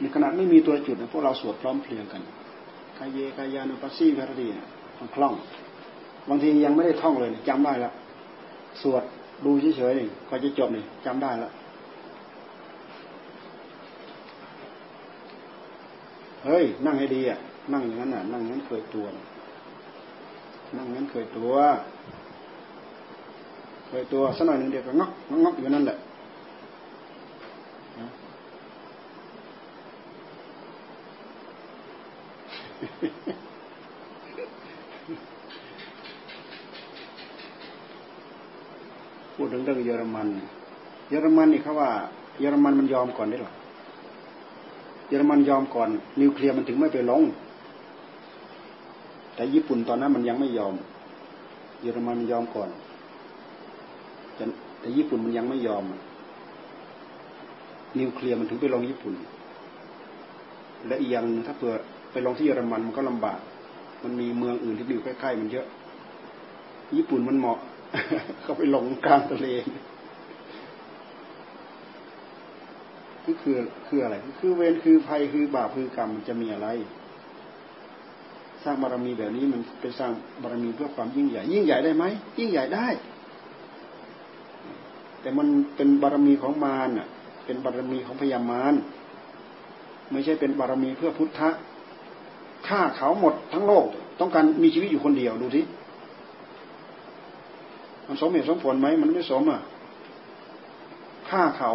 ในขนาดไม่มีตัวจุดนะพวกเราสวดพร้อมเพรียงกันกายเยกายานุปัสสีวิหารติมันคล่องบางทียังไม่ได้ท่องเลยจำได้แล้วสวดดูเฉยๆก็จะจบนี่จำได้แล้วเฮ้ยนั่งให้ดีอ่ะนั่งอย่างนั้นน่ะนั่งงั้นเคยตัวนั่งงั้นเคยตัวเคยตัวสักหน่อยนึงเดี๋ยวก็งอกงอกอยู่นั่นแหละพูดถึงเรื่องเยอรมันเยอรมันนี่เขาว่าเยอรมันมันยอมก่อนได้หรอเยอรมันยอมก่อนนิวเคลียร์มันถึงไม่ไปลงแต่ญี่ปุ่นตอนนั้นมันยังไม่ยอมเยอรมันมันยอมก่อนแต่ญี่ปุ่นมันยังไม่ยอมนิวเคลียร์มันถึงไปลงญี่ปุ่นและอีกอย่างถ้าเผื่อไปลงที่เยอรมันมันก็ลำบากมันมีเมืองอื่นที่อยู่ใกล้ๆมันเยอะญี่ปุ่นมันเหมาะ เขาไปลงกลางทะเลก็คือคืออะไรคือเวรคือภัยคือบาปคือกรรมมันจะมีอะไรสร้างบารมีแบบนี้มันเป็นสร้างบารมีเพื่อความยิ่งใหญ่ยิ่งใหญ่ได้ไหมยิ่งใหญ่ได้แต่มันเป็นบารมีของมารน่ะเป็นบารมีของพญามารไม่ใช่เป็นบารมีเพื่อพุทธะฆ่าเขาหมดทั้งโลกต้องการมีชีวิตอยู่คนเดียวดูสิมันสมเหตุสมผลไหมมันไม่สมอ่ะฆ่าเขา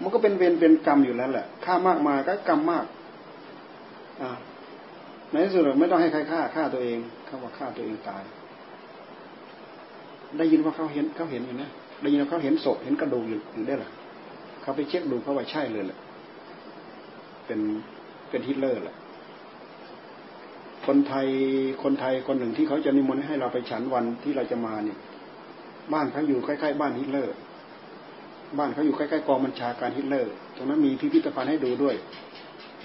มันก็เป็นเวรเป็นกรรมอยู่แล้วแหละฆ่ามากมายก็กรรมมากอ่าในที่สุดไม่ต้องให้ใครฆ่าฆ่าตัวเองเขาว่าฆ่าตัวเองตายได้ยินว่าเขาเห็นเขาเห็นอยู่นะได้ยินว่าเขาเห็นศพเห็นกระดูกอยู่ได้หรอเขาไปเช็คดูเขาว่าใช่เลยแหละเป็นเป็นฮิตเลอร์แหละคนไทยคนไทยคนหนึ่งที่เขาจะนิมนต์ให้เราไปฉันวันที่เราจะมาเนี่ย บ้านเขาอยู่ใกล้ๆบ้านฮิตเลอร์บ้านเขาอยู่ใกล้ๆกองบัญชาการฮิตเลอร์ตรงนั้นมีพิพิธภัณฑ์ให้ดูด้วย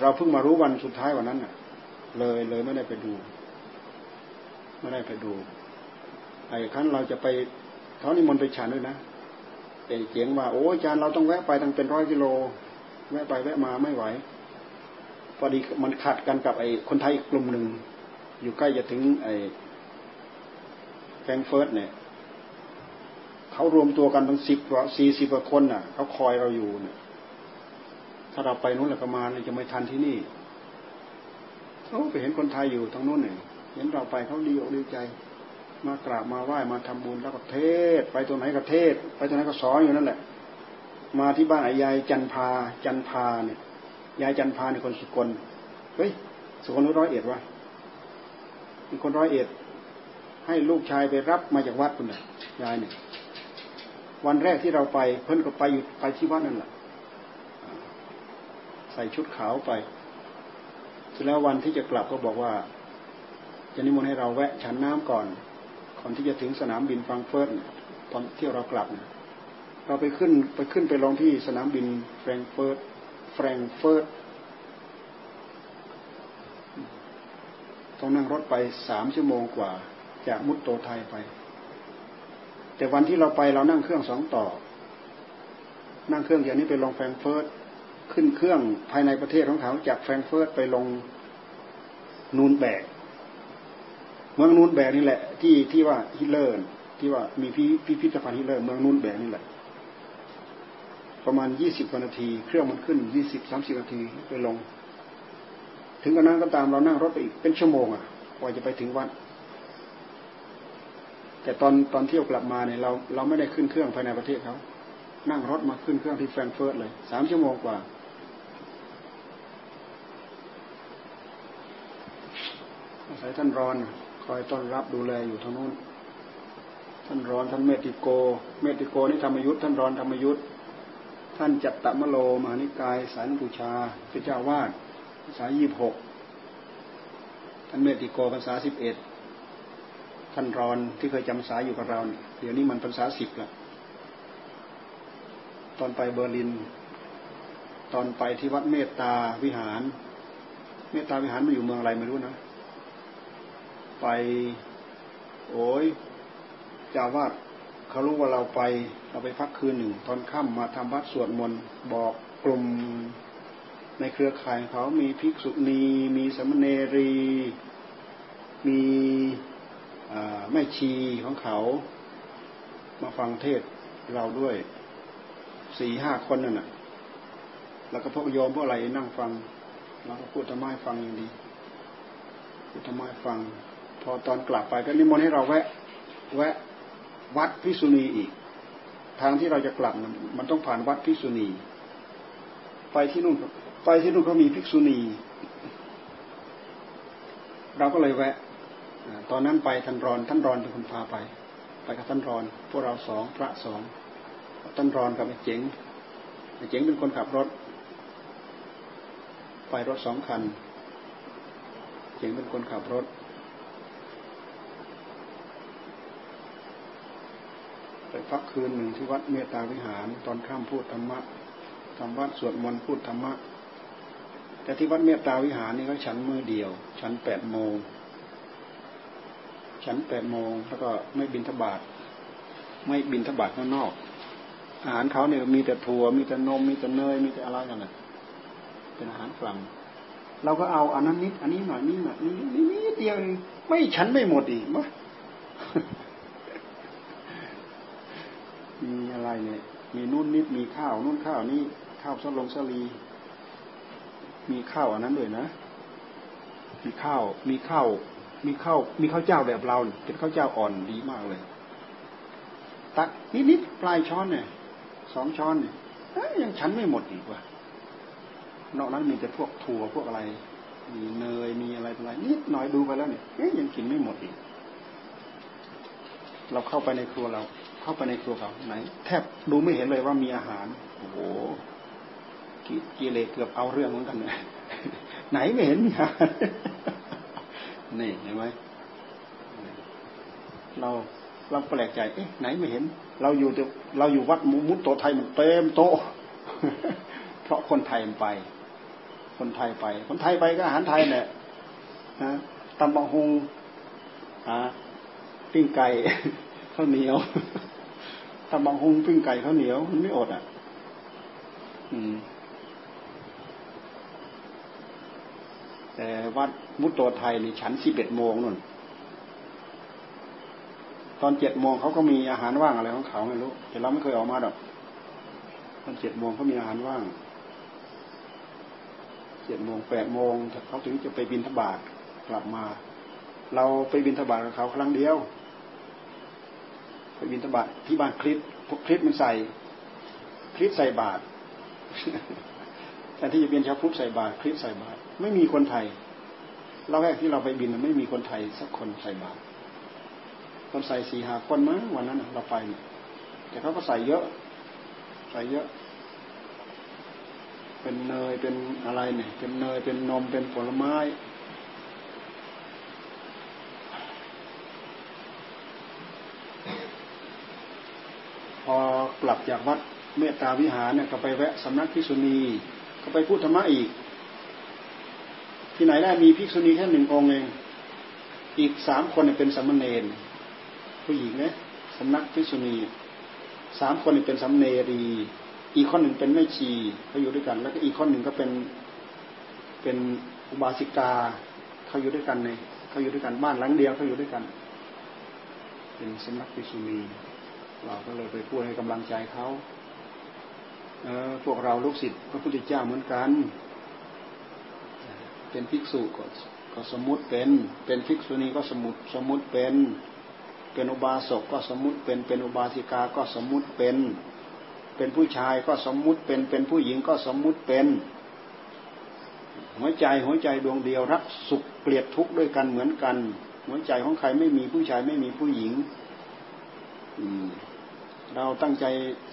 เราเพิ่งมารู้วันสุดท้ายวันนั้นน่ะเลยเลยไม่ได้ไปดูไม่ได้ไปดูไอ้ครั้นเราจะไปเขานิมนต์ไปฉันด้วยนะไอ้เจียงว่าโอ้อาจารย์เราต้องแวะไปตั้งเป็นร้อยกิโลแวะไปแวะมาไม่ไหวพอดีมันขัดกันกับไอ้คนไทยอีกกลุ่มหนึ่งอยู่ใกล้จะถึงไอ้แฟรงก์เฟิร์ตเนี่ยเขารวมตัวกันทั้งสิบกว่าสี่สิบกว่าคนน่ะเขาคอยเราอยู่เนี่ยถ้าเราไปนู้นแหละประมาณจะไม่ทันที่นี่เขาไปเห็นคนไทยอยู่ทางนู้นเนี่ยเห็นเราไปเขาดีอกดีใจมากราบมาไหว้มาทำบุญแล้วก็เทศไปตัวไหนก็เทศไปตัวไหนก็สอนอยู่นั่นแหละมาที่บ้านยายจันพาจันพาเนี่ยยายจันพาเนี่ยคนสุกลเฮ้ยสุกลร้อยเอ็ดวะเป็นคนร้อยเอ็ดให้ลูกชายไปรับมาจากวัดคุณน่ะยายเนี่ยวันแรกที่เราไปเพิ่นก็ไปอยู่ไปที่วัดนั่นแหละใส่ชุดขาวไปแล้ววันที่จะกลับก็บอกว่าจะนิมนต์ให้เราแวะฉันน้ำก่อนก่อนที่จะถึงสนามบินฟรังก์เฟิร์ตตอนที่เรากลับเราไปขึ้นไปขึ้นไปลงที่สนามบินแฟรงก์เฟิร์ตแฟรงก์เฟิร์ตต้องนั่งรถไปสามชั่วโมงกว่าจากมุตโตไทยไปแต่วันที่เราไปเรานั่งเครื่องสองต่อนั่งเครื่องอย่างนี้ไปลงแฟรงก์เฟิร์ตขึ้นเครื่องภายในประเทศของเขาจากแฟรงก์เฟิร์ตไปลงนูนแบกเมืองนูนแบกนี่แหละที่ที่ว่าฮิตเลอร์ที่ว่ามีพิพิธภัณฑ์ฮิตเลอร์เมืองนูนแบกนี่แหละประมาณยี่สิบกว่านาทีเครื่องมันขึ้นยี่สิบ สามสิบนาทีไปลงถึงกระนั้นก็ตามเรานั่งรถไปอีกเป็นชั่วโมงอ่ะกว่าจะไปถึงวัดแต่ตอนตอนเที่ยวกลับมาเนี่ยเราเราไม่ได้ขึ้นเครื่องภายในประเทศเขานั่งรถมาขึ้นเครื่องที่แฟรงก์เฟิร์ตเลยสามชั่วโมงกว่าอาศัยท่านรอนคอยต้อนรับดูแลอยู่ทางนู้นท่านรอนท่านเมติโกเมติโกนี่ธรรมยุทธท่านรอนธรรมยุทธท่านจัตตมโลมหานิกายสายบูชาพระเจ้าวาดภาษายี่สิบหกท่านเมติโกภาษาสิบเอ็ดท่านรอนที่เคยจำสายอยู่กับเราเนี่ยเดี๋ยวนี้มันภาษาสิบละตอนไปเบอร์ลินตอนไปที่วัดเมตตาวิหารเมตตาวิหารมันอยู่เมืองอะไรไม่รู้นะไปโอ้ยเจ้าวาดเขารู้ว่าเราไปเราไปพักคืนหนึ่งตอนค่ำมาทำวัดสวดมนต์บอกกลุ่มในเครือข่ายเขามีภิกษุณีมีสามเณรีมีแม่ชีของเขามาฟังเทศเราด้วยสี่ห้าคนนั่นน่ะแล้วก็พวกโยมพวกอะไรนั่งฟังแล้วก็พูดธรรมะให้ฟังอย่างดีพูดธรรมะให้ฟังพอตอนกลับไปก็นิมนต์ให้เราแวะแวะวัดภิกษุณีอีกทางที่เราจะกลับมันต้องผ่านวัดภิกษุณีไปที่นู่นไปที่นู่นเขามีภิกษุณีเราก็เลยแวะตอนนั้นไปท่านรอนท่านรอนเป็นคนพาไปไปกับท่านรอนพวกเราสองพระสองท่านรอนกับไอ้เจ๋งไอ้เจ๋งเป็นคนขับรถไปรถสองคันเจ๋งเป็นคนขับรถไปพักคืนหนึ่งที่วัดเมตตาวิหารตอนค่ำพูดธรรมะทำวัดสวดมนต์พูดธรรมะแต่ที่วัดเมตตาวิหารนี่เขาฉันมือเดียวฉันแปดโมงฉันแปดโมงแล้วก็ไม่บิณฑบาตไม่บิณฑบาตข้างนอกอาหารเขาเนี่ยมีแต่ถั่วมีแต่นมมีแต่เนยมีแต่อะไรกันน่ะเป็นอาหารฝรั่งเราก็เอาอันนั้นนิดอันนี้หน่อยนี่หน่อยนี่นิดเดียวไม่ฉันไม่หมดอีกมั้ยมีอะไรเนี่ยมีนู่นนิดมีข้าวนู่นข้าวนี่ข้าวสลงสลีมีข้าวอันนั้นด้วยนะมีข้าวมีข้าวมีข้าวมีข้าวเจ้าแบบเราเป็นข้าวเจ้าอ่อนดีมากเลยตักนิดๆปลายช้อนเนี่ยสองช้อนเนี่ยยังฉันไม่หมดอีกว่ะนอกนั้นมีแต่พวกถั่วพวกอะไรมีเนยมีอะไรอะไรนิดหน่อยดูไปแล้วเนี่ยยังกินไม่หมดอีกเราเข้าไปในครัวเราเข้าไปในครัวเขาไหนแทบดูไม่เห็นเลยว่ามีอาหารโอ้โหกิเลสเกือบเอาเรื่องเหมือนกันเลยไหนไม่เห็นมีอาหารนี่เห็นไหมเรา เราแปลกใจเอ๊ะไหนไม่เห็นเราอยู่เราอยู่วัดมุดโตไทยมันเต็มโตเพราะคนไทยไปคนไทยไปคนไทยไปก็อาหารไทยแหละนะตำบะฮงอ่าปิ้งไก่ข้าวเหนียวตำบะฮงปิ้งไก่ข้าวเหนียวมันไม่อดอ่ะอืมแต่วัดมุตโตไทยนี่ฉันสิบเอ็ดโมงนู่นตอนเจ็ดโมงเขาก็มีอาหารว่างอะไรของเขาไม่รู้แต่เราไม่เคยออกมาหรอกตอนเจ็ดโมงเขามีอาหารว่างเจ็ดโมงแปดโมงเขาถึงจะไปบิณฑบาตกลับมาเราไปบิณฑบาตกับเขาครั้งเดียวไปบิณฑบาตที่บ้านคลิปพวกคลิปมันใส่คลิปใส่บาตรแต่ที่จะเป็นชาวพุทธใส่บาตรคลิปใส่บาตรไม่มีคนไทยเราแรกที่เราไปบินไม่มีคนไทยสักคนใส่บาตรคนใส่สี่ห้าคนมั้งวันนั้นเราไปแต่เขาก็ใส่เยอะใส่เยอะเป็นเนยเป็นอะไรเนี่ยเป็นเนยเป็นนมเป็นผลไม้พอกลับจากวัดเมตตาวิหารเนี่ยก็ไปแวะสำนักภิกษุณีก็ไปพูดธรรมะอีกที่ไหนได้มีภิกษุณีแค่หนึ่งองค์เองอีกสามคนเป็นสามเณรผู้หญิงนะสำนักภิกษุณีสามคนเป็นสามเณรีอีกคนหนึ่งเป็นแม่ชีเขาอยู่ด้วยกันแล้วก็อีกคนหนึ่งก็เป็นเป็นอุบาสิกาเขาอยู่ด้วยกันในเขาอยู่ด้วยกันบ้านหลังเดียวเขาอยู่ด้วยกันเป็นสำนักภิกษุณีเราก็เลยไปพูดให้กำลังใจเขาเออพวกเราลูกศิษย์พระพุทธเจ้าเหมือนกันเป็นภิกษุก็ก็สมมุติเป็นเป็นภิกษุณีก็สมมุติสมมุติเป็นเป็นอุบาสกก็สมมุติเป็นเป็นอุบาสิกาก็สมมุติเป็นเป็นผู้ชายก็สมมุติเป็นเป็นผู้หญิงก็สมมุติเป็นหัวใจหัวใจดวงเดียวรักสุขเกลียดทุกข์ด้วยกันเหมือนกันหัวใจของใครไม่มีผู้ชายไม่มีผู้หญิงเราตั้งใจ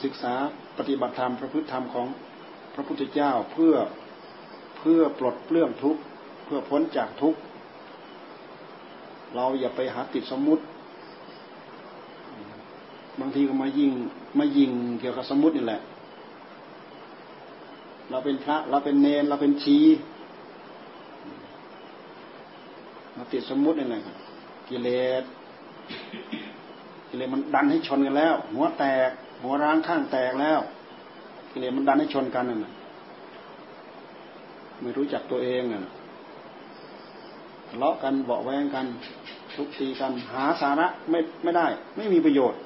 ศึกษาปฏิบัติธรรมประพฤติธรรมของพระพุทธเจ้าเพื่อเพื่อปลดเปลื้องทุกข์เพื่อพ้นจากทุกข์เราอย่าไปหาติดสมมุติบางทีก็มายิงมายิงเกี่ยวกับสมมุตินี่แหละเราเป็นพระเราเป็นเนรเราเป็นชีมาติดสมมุตินี่แหละกิเลสกิเลสมันดันให้ชนกันแล้วหัวแตกหัวร้างข้างแตกแล้วกิเลสมันดันให้ชนกันน่ะไม่รู้จักตัวเองน่ะทะเลาะกันเบาะแว้งกันทุบตีกันหาสาระไม่ไม่ได้ไม่มีประโยชน์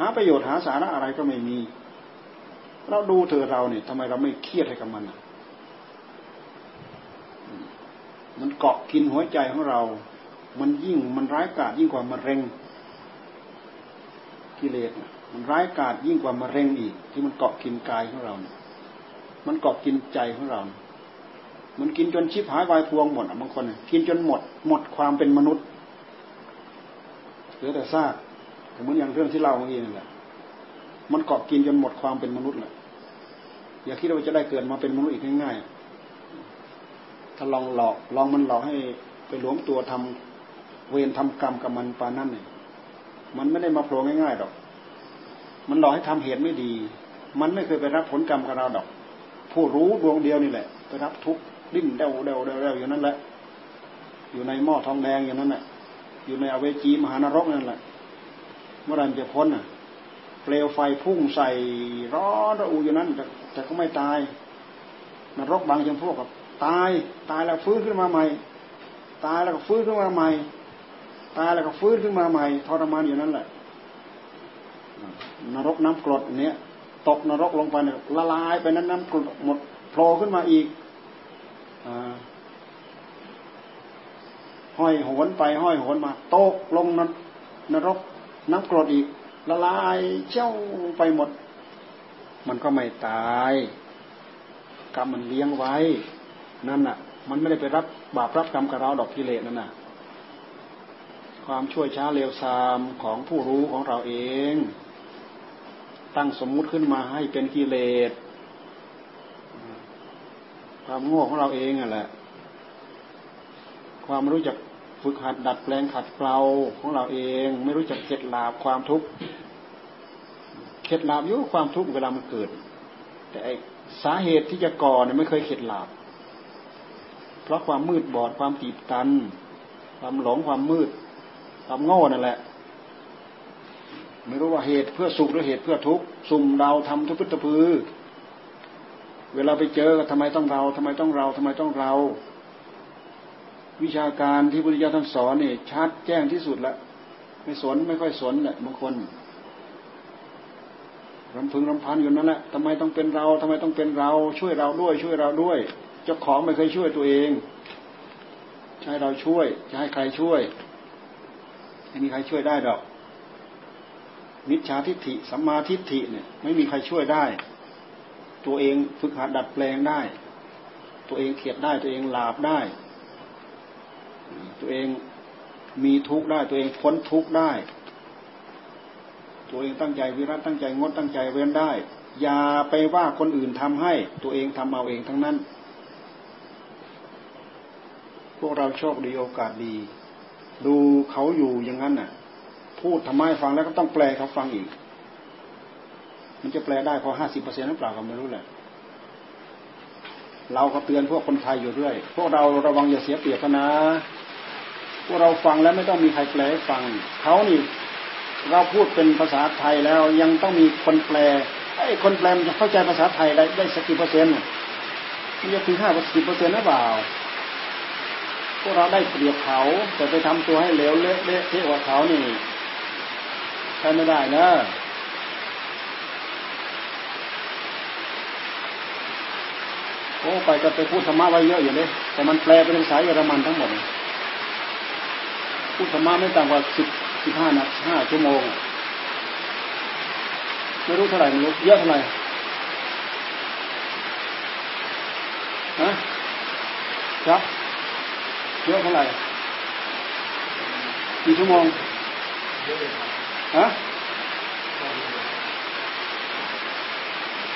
หาประโยชน์หาสาระอะไรก็ไม่มีเราดูเธอเราเนี่ยทำไมเราไม่เครียดให้กับมันอ่ะมันเกาะกินหัวใจของเรามันยิ่งมันร้ายกาจยิ่งกว่ามะเร็งกิเลสมันร้ายกาจยิ่งกว่ามะเร็งอีกที่มันเกาะกินกายของเราเนี่ยมันเกาะกินใจของเรามันกินจนชิบหายวายพวงหมดบางคนกินจนหมดหมดความเป็นมนุษย์เหลือแต่ซากเหมือนอย่างเรื่องที่เล่าเมื่อกี้นั่นแหละมันเกาะกินจนหมดความเป็นมนุษย์แหละอย่าคิดว่าจะได้เกิดมาเป็นมนุษย์อีกง่ายๆถ้าลองหลอกลองมันหลอกให้ไปหลวมตัวทำเวรทำกรรมกับมันปานนั้นเนี่ยมันไม่ได้มาโผล่ง่ายๆหรอกมันหลอกให้ทำเหตุไม่ดีมันไม่เคยไปรับผลกรรมกับเราดอกผู้รู้ดวงเดียวนี่แหละไปรับทุกข์ดิ้นเดาเดาเดาเดาอยู่นั่นแหละอยู่ในหม้อทองแดงอย่างนั้นแหละอยู่ในอเวจีมหานรกนั่นแหละเมื่อไรมันจะพ้นอ่ะเปลวไฟพุ่งใส่ร้อนระอุอยู่นั้นแต่แต่ก็ไม่ตายนรกบางจำพวกกับตายตายแล้วฟื้นขึ้นมาใหม่ตายแล้วก็ฟื้นขึ้นมาใหม่ตายแล้วก็ฟื้นขึ้นมาใหม่ทรมานอยู่นั้นแหละนรกน้ำกรดเนี้ยตกนรกลงไปเนี่ยละลายไปนั้นน้ำกรดหมดโผล่ขึ้นมาอีกห้อยโหนไปห้อยโหนมาตกลงนรกน้ำกรดอีกละลายเชี่ยวไปหมดมันก็ไม่ตายกรรมมันเลี้ยงไว้นั่นน่ะมันไม่ได้ไปรับบาปรับกรรมกับเราดอกกิเลสนั่นน่ะความชั่วช้าเลวทรามของผู้รู้ของเราเองตั้งสมมุติขึ้นมาให้เป็นกิเลสความโง่ของเราเองนั่นแหละความรู้จัก ฝึกหัดดัดแปลงขัดเกลาของเราเองไม่รู้จักเคล็ดลับความทุกข์เคล็ดลับอยู่ความทุกข์เวลามันเกิดแต่สาเหตุที่จะก่อเนี่ยไม่เคยเคล็ดลับเพราะความมืดบอดความตีบตันความหลงความมืดความโง่นั่นแหละไม่รู้ว่าเหตุเพื่อสุขหรือเหตุเพื่อทุกข์สุ่มเดาทำทุพพิตพือเวลาไปเจอทำไมต้องเราทำไมต้องเราทำไมต้องเราวิชาการที่พุทธเจ้าท่านสอนนี่ชัดแจ้งที่สุดละไม่สนไม่ค่อยสนแหละบางคนรำพึงรำพันอยู่นั่นแหละทำไมต้องเป็นเราทำไมต้องเป็นเราช่วยเราด้วยช่วยเราด้วยเจ้าของไม่เคยช่วยตัวเองจะให้เราช่วยจะให้ใครช่วยไม่มีใครช่วยได้ดอกมิจฉาทิฏฐิสัมมาทิฏฐิเนี่ยไม่มีใครช่วยได้ตัวเองฝึกหัดดัดแปลงได้ตัวเองเขียดได้ตัวเองลาบได้ตัวเองมีทุกข์ได้ตัวเองพ้นทุกข์ได้ตัวเองตั้งใจวิรัติตั้งใจงดตั้งใจเว้นได้อย่าไปว่าคนอื่นทำให้ตัวเองทำเอาเองทั้งนั้นพวกเราโชคดีโอกาสดีดูเขาอยู่อย่างนั้นน่ะพูดทำไมฟังแล้วก็ต้องแปลเขาฟังอีกมันจะแปลได้พอ ห้าสิบเปอร์เซ็นต์ หรือเปล่าก็ไม่รู้แหละเราก็เตือนพวกคนไทยอยู่เรื่อยพวกเราระวังอย่าเสียเปรียบนะพวกเราฟังแล้วไม่ต้องมีใครแปลให้ฟังเขานี่เราพูดเป็นภาษาไทยแล้วยังต้องมีคนแปลไอ้คนแปลมันจะเข้าใจภาษาไทยได้ได้สักกี่เปอร์เซ็นต์มันจะถึง ห้าสิบเปอร์เซ็นต์ หรือเปล่าพวกเราได้เปรียบเขาแต่ไปทำตัวให้เหลวเละเละเทะกว่าเขานี่ใช่ไม่ได้นะโอ้ไปก็ไปพูดธรรมะไว้เยอะอยู่เลยแต่มันแปลเป็นภาษาเยอรมันทั้งหมดพูดธรรมะไม่ต่างกว่าสิบ สิบห้านาทีห้าชั่วโมงไม่รู้เท่าไหร่ไม่รู้เยอะเท่าไหร่ฮะครับเยอะเท่าไหร่กี่ชั่วโมงฮะ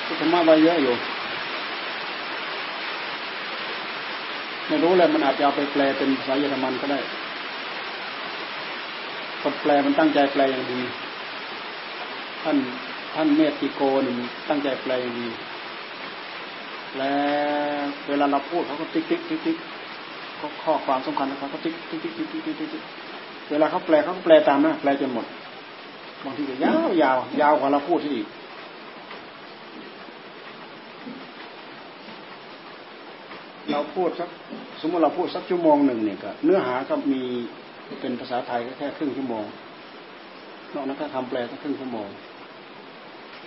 พูดธรรมะไว้เยอะอยู่ไม่รู้แหละมันอาจจะเอาไปแปลเป็นภาษาเยอรมันก็ได้คนแปลมันตั้งใจแปลอย่างดีท่านท่านเมตติโกนี่ตั้งใจแปลอย่างดีแปลเวลาเราพูดเขาก็ติ๊กติ๊กติ๊กติ๊กข้อความสำคัญนะครับเขาติ๊กติ๊กติ๊กติ๊กติ๊กติ๊กเวลาเขาแปลเขาก็แปลตามนะแปลจนหมดบางทีก็ยาวยาวยาวกว่าเราพูดที่อีกเราพูดสักสมมติเราพูดสักชั่วโมงหนึ่งเนี่ยก็เนื้อหาก็มีเป็นภาษาไทยก็แค่ครึ่งชั่วโมงนอกนั้นก็ทำแปลก็ครึ่งชั่วโมง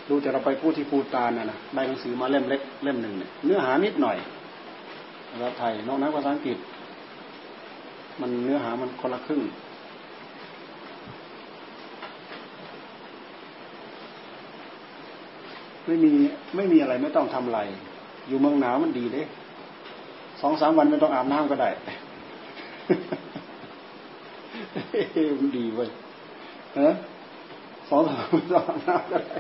ดูแต่เราไปพูดที่ปูตานน่ะนะได้หนังสือมาเล่มเล็กเล่มหนึ่งเนี่ยเนื้อหานิดหน่อยภาษาไทยนอกนั้นภาษาอังกฤษมันเนื้อหามันคนละครึ่งไม่มีไม่มีอะไรไม่ต้องทำอะไรอยู่เมืองหนาวมันดีเด้สองสามวันไม่ต้องอาบน้ำก็ได้ มันดีเว้ยฮะสองสามวันไม่ต้องอาบน้ำก็ได้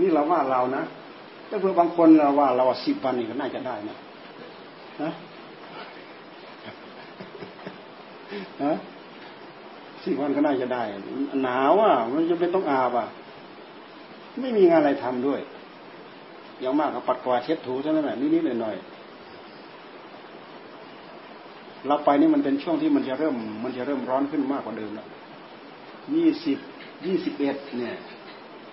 นี่เราว่าเรานะแต่เพื่อบางคนเราว่าเราสิบวันนี่ก็น่าจะได้นะฮะฮะสิบวันก็น่าจะได้หนาวอ่ะมันจะไม่ต้องอาบอ่ะไม่มีงานอะไรทำด้วยอย่างมากก็ปัดกวาดเช็ดถูเท่านั้นแหละนิดๆหน่อยๆเราไปนี่มันเป็นช่วงที่มันจะเริ่มมันจะเริ่มร้อนขึ้นมากกว่าเดิมแล้วยี่สิบยี่สิบเอ็ดเนี่ย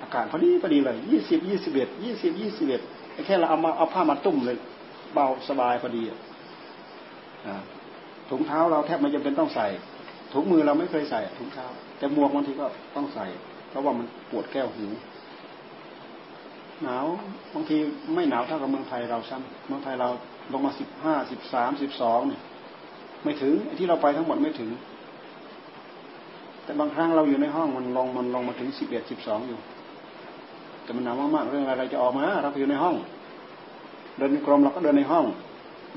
อากาศพอดีพอดีเลยยี่สิบยี่สิบเอ็ดยี่สิบยี่สิบเอ็ดแค่เราเอามาเอาผ้ามาตุ่มเลยเบาสบายพอดีอ่าถุงเท้าเราแทบไม่จำเป็นต้องใส่ถุงมือเราไม่เคยใส่ถุงเท้าแต่หมวกบางทีก็ต้องใส่เพราะว่ามันปวดแก้วหูหนาวบางทีไม่หนาวเท่ากับเมืองไทยเราซ้ำเมืองไทยเราลงมาสิบห้าสิบสามสิบสองเนี่ยไม่ถึงที่เราไปทั้งหมดไม่ถึงแต่บางครั้งเราอยู่ในห้องมันลงมันลงมาถึงสิบเอ็ดสิบสองอยู่แต่มันหนาวมากๆเรื่องอะไรจะออกมาเราอยู่ในห้องเดินกรมเราก็เดินในห้อง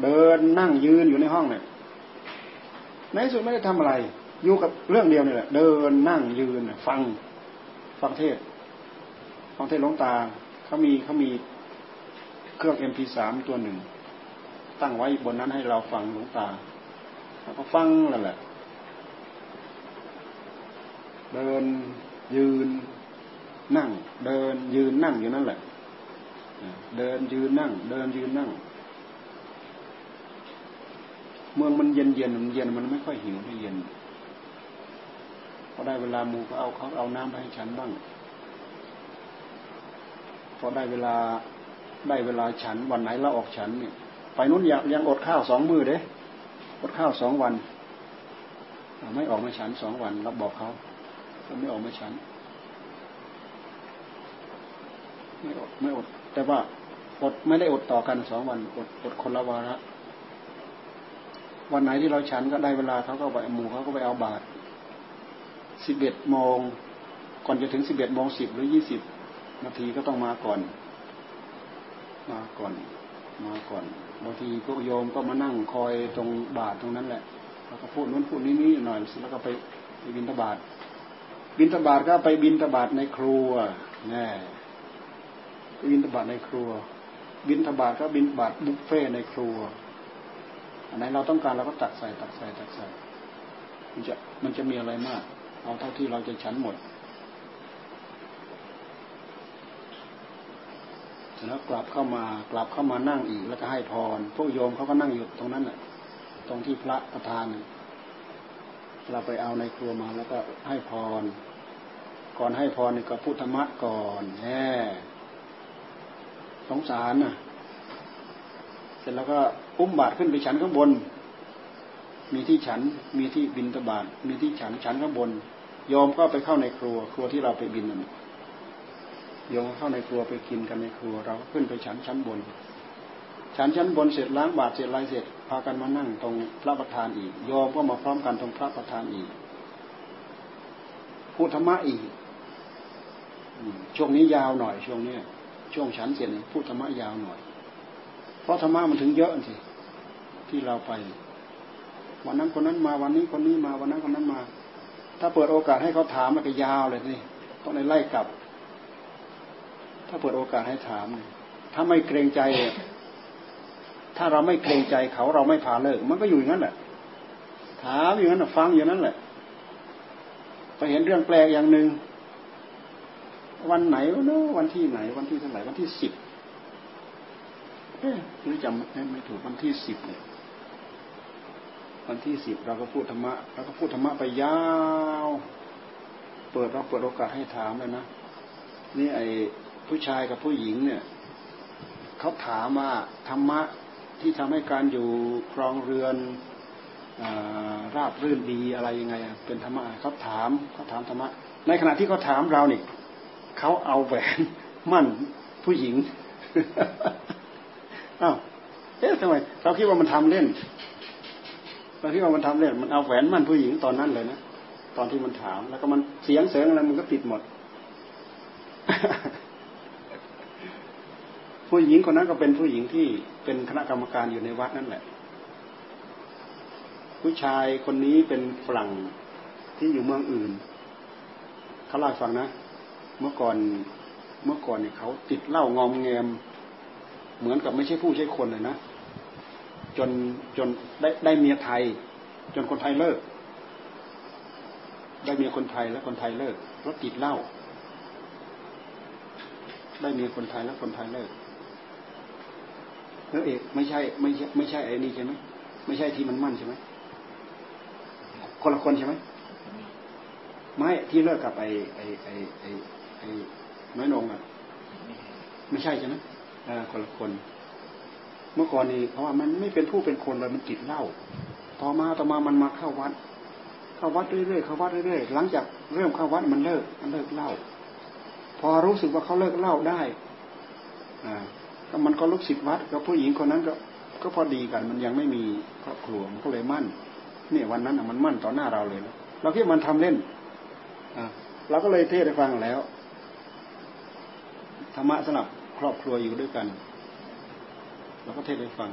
เดินนั่งยืนอยู่ในห้องเนี่ยในสุดไม่ได้ทำอะไรอยู่กับเรื่องเดียวนี่แหละเดินนั่งยืนฟังฟังเทศฟังเทศหลวงตาเขามีเขามีเครื่อง เอ็ม พี สาม ตัวหนึ่งตั้งไว้บนนั้นให้เราฟังหลวงตา แล้วก็ฟังนั่นแหละเดินยืนนั่งเดินยืนนั่งอยู่นั่นแหละเดินยืนนั่งเดินยืนนั่งเมืองมันเย็นเย็นมันเย็นมันไม่ค่อยหิวไม่เย็นพอได้เวลามูก็เอาเขาเอาน้ำไปให้ฉันบ้างพอได้เวลาได้เวลาฉันวันไหนเราออกฉันเนี่ยไปนู้นยังยังอดข้าวสองมื้อเด้อดข้าวสองวันไม่ออกมาฉันสองวันเราบอกเขาเราไม่ออกมาฉันไม่อดไม่อดแต่ว่าอดไม่ได้อดต่อกันสองวันอดอดคนละวาระวันไหนที่เราฉันก็ได้เวลาเขาก็ไปหมู่เขาก็ไปเอาบาตรสิบเอ็ดโมงก่อนจะถึงสิบเอ็ดโมงสิบหรือยี่สิบนาทีก็ต้องมาก่อนมาก่อนมาก่อนบางทีพวกโยมก็มานั่งคอยตรงบาตรตรงนั้นแหละแล้วก็พูดนู้นพูดนี้นี้หน่อยแล้วก็ไปบิณฑบาตบิณฑบาตก็ไปบิณฑบาตในครัวแน่บิณฑบาตในครัวบิณฑบาตก็บิณฑบาตบุฟเฟ่ในครัวอันไหนเราต้องการเราก็ตักใส่ตักใส่ตักใส่มันจะมันจะมีอะไรมากเอาเท่าที่เราจะฉันหมดเสร็จแล้วกลับเข้ามากลับเข้ามานั่งอีกแล้วก็ให้พรพวกโยมเขาก็นั่งอยู่ตรงนั้นน่ะตรงที่พระประธานเราไปเอาในครัวมาแล้วก็ให้พรก่อนให้พรนี่ก็พูดธรรมะก่อนแหมสงสารน่ะเสร็จแล้วก็อุ้มบาตรขึ้นไปฉันข้างบนมีที่ฉันมีที่บิณฑบาตมีที่ฉันฉันข้างบนโยมก็ไปเข้าในครัวครัวที่เราไปบิณฑบาตโยมเข้าในครัวไปกินกันในครัวเราก็ขึ้นไปฉันชั้นบนฉันชั้นบนเสร็จล้างบาตรเสร็จอะไรเสร็จพากันมานั่งตรงพระประธานอีกโยมก็มาพร้อมกันตรงพระประธานอีกพูดธรรมะอีกช่วงนี้ยาวหน่อยช่วงนี้ช่วงฉันเสร็จพูดธรรมะยาวหน่อยเพราะธรรมะมันถึงเยอะสิที่เราไปวันนั้นคนนั้นมาวันนี้คนนี้มาวันนั้นคนนั้นมาถ้าเปิดโอกาสให้เขาถามมันก็ยาวเลยนี่ต้องไล่กลับถ้าเปิดโอกาสให้ถามถ้าไม่เกรงใจถ้าเราไม่เกรงใจเขาเราไม่พาเลิกมันก็อยู่อย่างนั้นแหละถามอย่างนั้นฟังอย่างนั้นแหละไปเห็นเรื่องแปลกอย่างนึงวันไหนวะเนาะวันที่ไหนวันที่เท่าไหร่วันที่สิบเอ๊ะรู้จำไม่ถูกวันที่สิบเนี่ยวันที่สิบเราก็พูดธรรมะเราก็พูดธรรมะไปยาวเปิดเราเปิดโอกาสให้ถามเลยนะนี่ไอ้ผู้ชายกับผู้หญิงเนี่ยเขาถามว่าธรรมะที่ทำให้การอยู่ครองเรือนราบรื่นดีอะไรยังไงเป็นธรรมะเขาถามเขาถามธรรมะในขณะที่เขาถามเราเนี่ยเขาเอาแหวนมั่นผู้หญิง อ้าวเอ๊ะทำไมเราคิดว่ามันทำเล่นตอนที่มันทำเนี่ยมันเอาแหวนมั่นผู้หญิงตอนนั้นเลยนะตอนที่มันถามแล้วก็มันเสียงเสริงอะไรมันก็ติดหมด ผู้หญิงคนนั้นก็เป็นผู้หญิงที่เป็นคณะกรรมการอยู่ในวัดนั่นแหละผู้ชายคนนี้เป็นฝรั่งที่อยู่เมืองอื่นเขาเล่าฟังนะเมื่อก่อนเมื่อก่อนเนี่ยเขาติดเหล้างอมแงมเหมือนกับไม่ใช่ผู้ใช่คนเลยนะจนจนได้ได้เมียไทยจนคนไทยเลิกได้เมียคนไทยแล้วคนไทยเลิกเพราะติดเหล้าได้เมียคนไทยแล้วคนไทยเลิกแล้วเอกไม่ใช่ไม่ใช่ไม่ใช่ไอ้นี่ใช่ไหมไม่ใช่ที่มันมั่นใช่ไหมคนละคนใช่ไหมไม่ที่เลิกกับไอ้ไอ้ไอ้ไอ้ไอ้น้อยนงอ่ะไม่ใช่ใช่ไหมอ่าคนละคนเมื่อก่อนนี่เพราะว่ามันไม่เป็นผู้เป็นคนเลยมันติดเหล้าต่อมาต่อมามันมาเข้าวัดเข้าวัดเรื่อยๆเข้าวัดเรื่อยๆหลังจากเริ่มเข้าวัดมันเลิกมันเลิกเหล้าพอรู้สึกว่าเขาเลิกเหล้าได้อ่าก็มันก็ลูกศิษย์วัดกับผู้หญิงคนนั้นก็ก็พอดีกันมันยังไม่มีครอบครัวมันก็เลยมั่นเนี่ยวันนั้นน่ะมันมั่นต่อหน้าเราเลยนะเราคิดมันทำเล่นอ่าเราก็เลยเทศให้ฟังแล้วธรรมะสำหรับครอบครัวอยู่ด้วยกันเราก็เทศให้ฟัง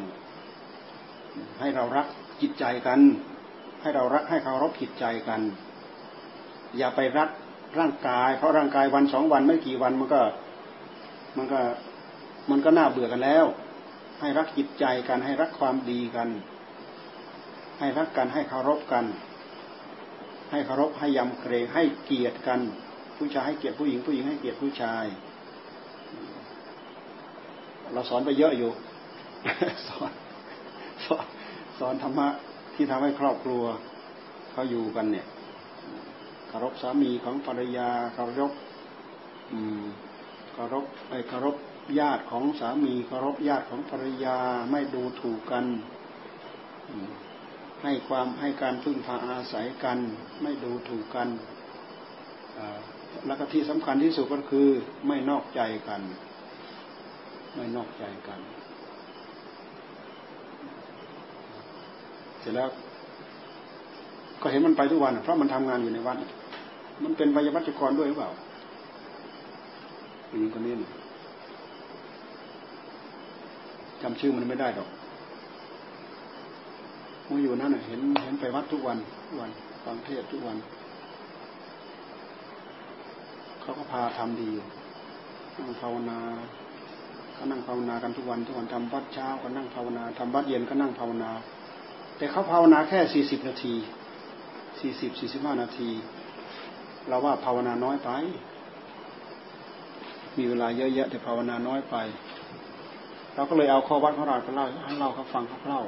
ให้เรารักจิตใจกันให้เรารักให้เคารพจิตใจกันอย่าไปรักร่างกายเพราะร่างกายวันสองวันไม่กี่วันมันก็มันก็มันก็น่าเบื่อกันแล้วให้รักจิตใจกันให้รักความดีกัน ให้รักกันให้เคารพกันให้เคารพให้ยำเกรงให้เกียรติกันผู้ชายให้เกียรติผู้หญิงผู้หญิงให้เกียรติผู้ชายเราสอนไปเยอะอยู่สอนสอนสอนธรรมะที่ทำให้ครอบครัวเขาอยู่กันเนี่ยเคารพสามีของภรรยาเคารพเคารพไอ้เคารพญาติของสามีเคารพญาติของภรรยาไม่ดูถูกกันให้ความให้การพึ่งพาอาศัยกันไม่ดูถูกกันและก็ที่สำคัญที่สุดก็คือไม่นอกใจกันไม่นอกใจกันเสร็จแล้วก็เห็นมันไปทุกวันเพราะมันทำงานอยู่ในวัดมันเป็นไวยาวัจกรด้วยหรือเปล่านี่ก็นี่จำชื่อมันไม่ได้หรอกมันอยู่นั่นน่ะเห็นเห็นไปวัดทุกวันทุกวันฟังเทศทุกวันเขาก็พาทำดีนั่งภาวนาก็นั่งภาวนากันทุกวันทุกวันทำวัดเช้าก็นั่งภาวนาทำวัดเย็นก็นั่งภาวนาแต่เขาภาวนาแค่สี่สิบนาทีสี่สิบสี่สิบห้านาทีเราว่าภาวนาน้อยไปมีเวลาเยอะแยะแต่ภาวนาน้อยไปเราก็เลยเอาข้อวัดของเราก็เล่าให้เราเขาฟังเขาเล่า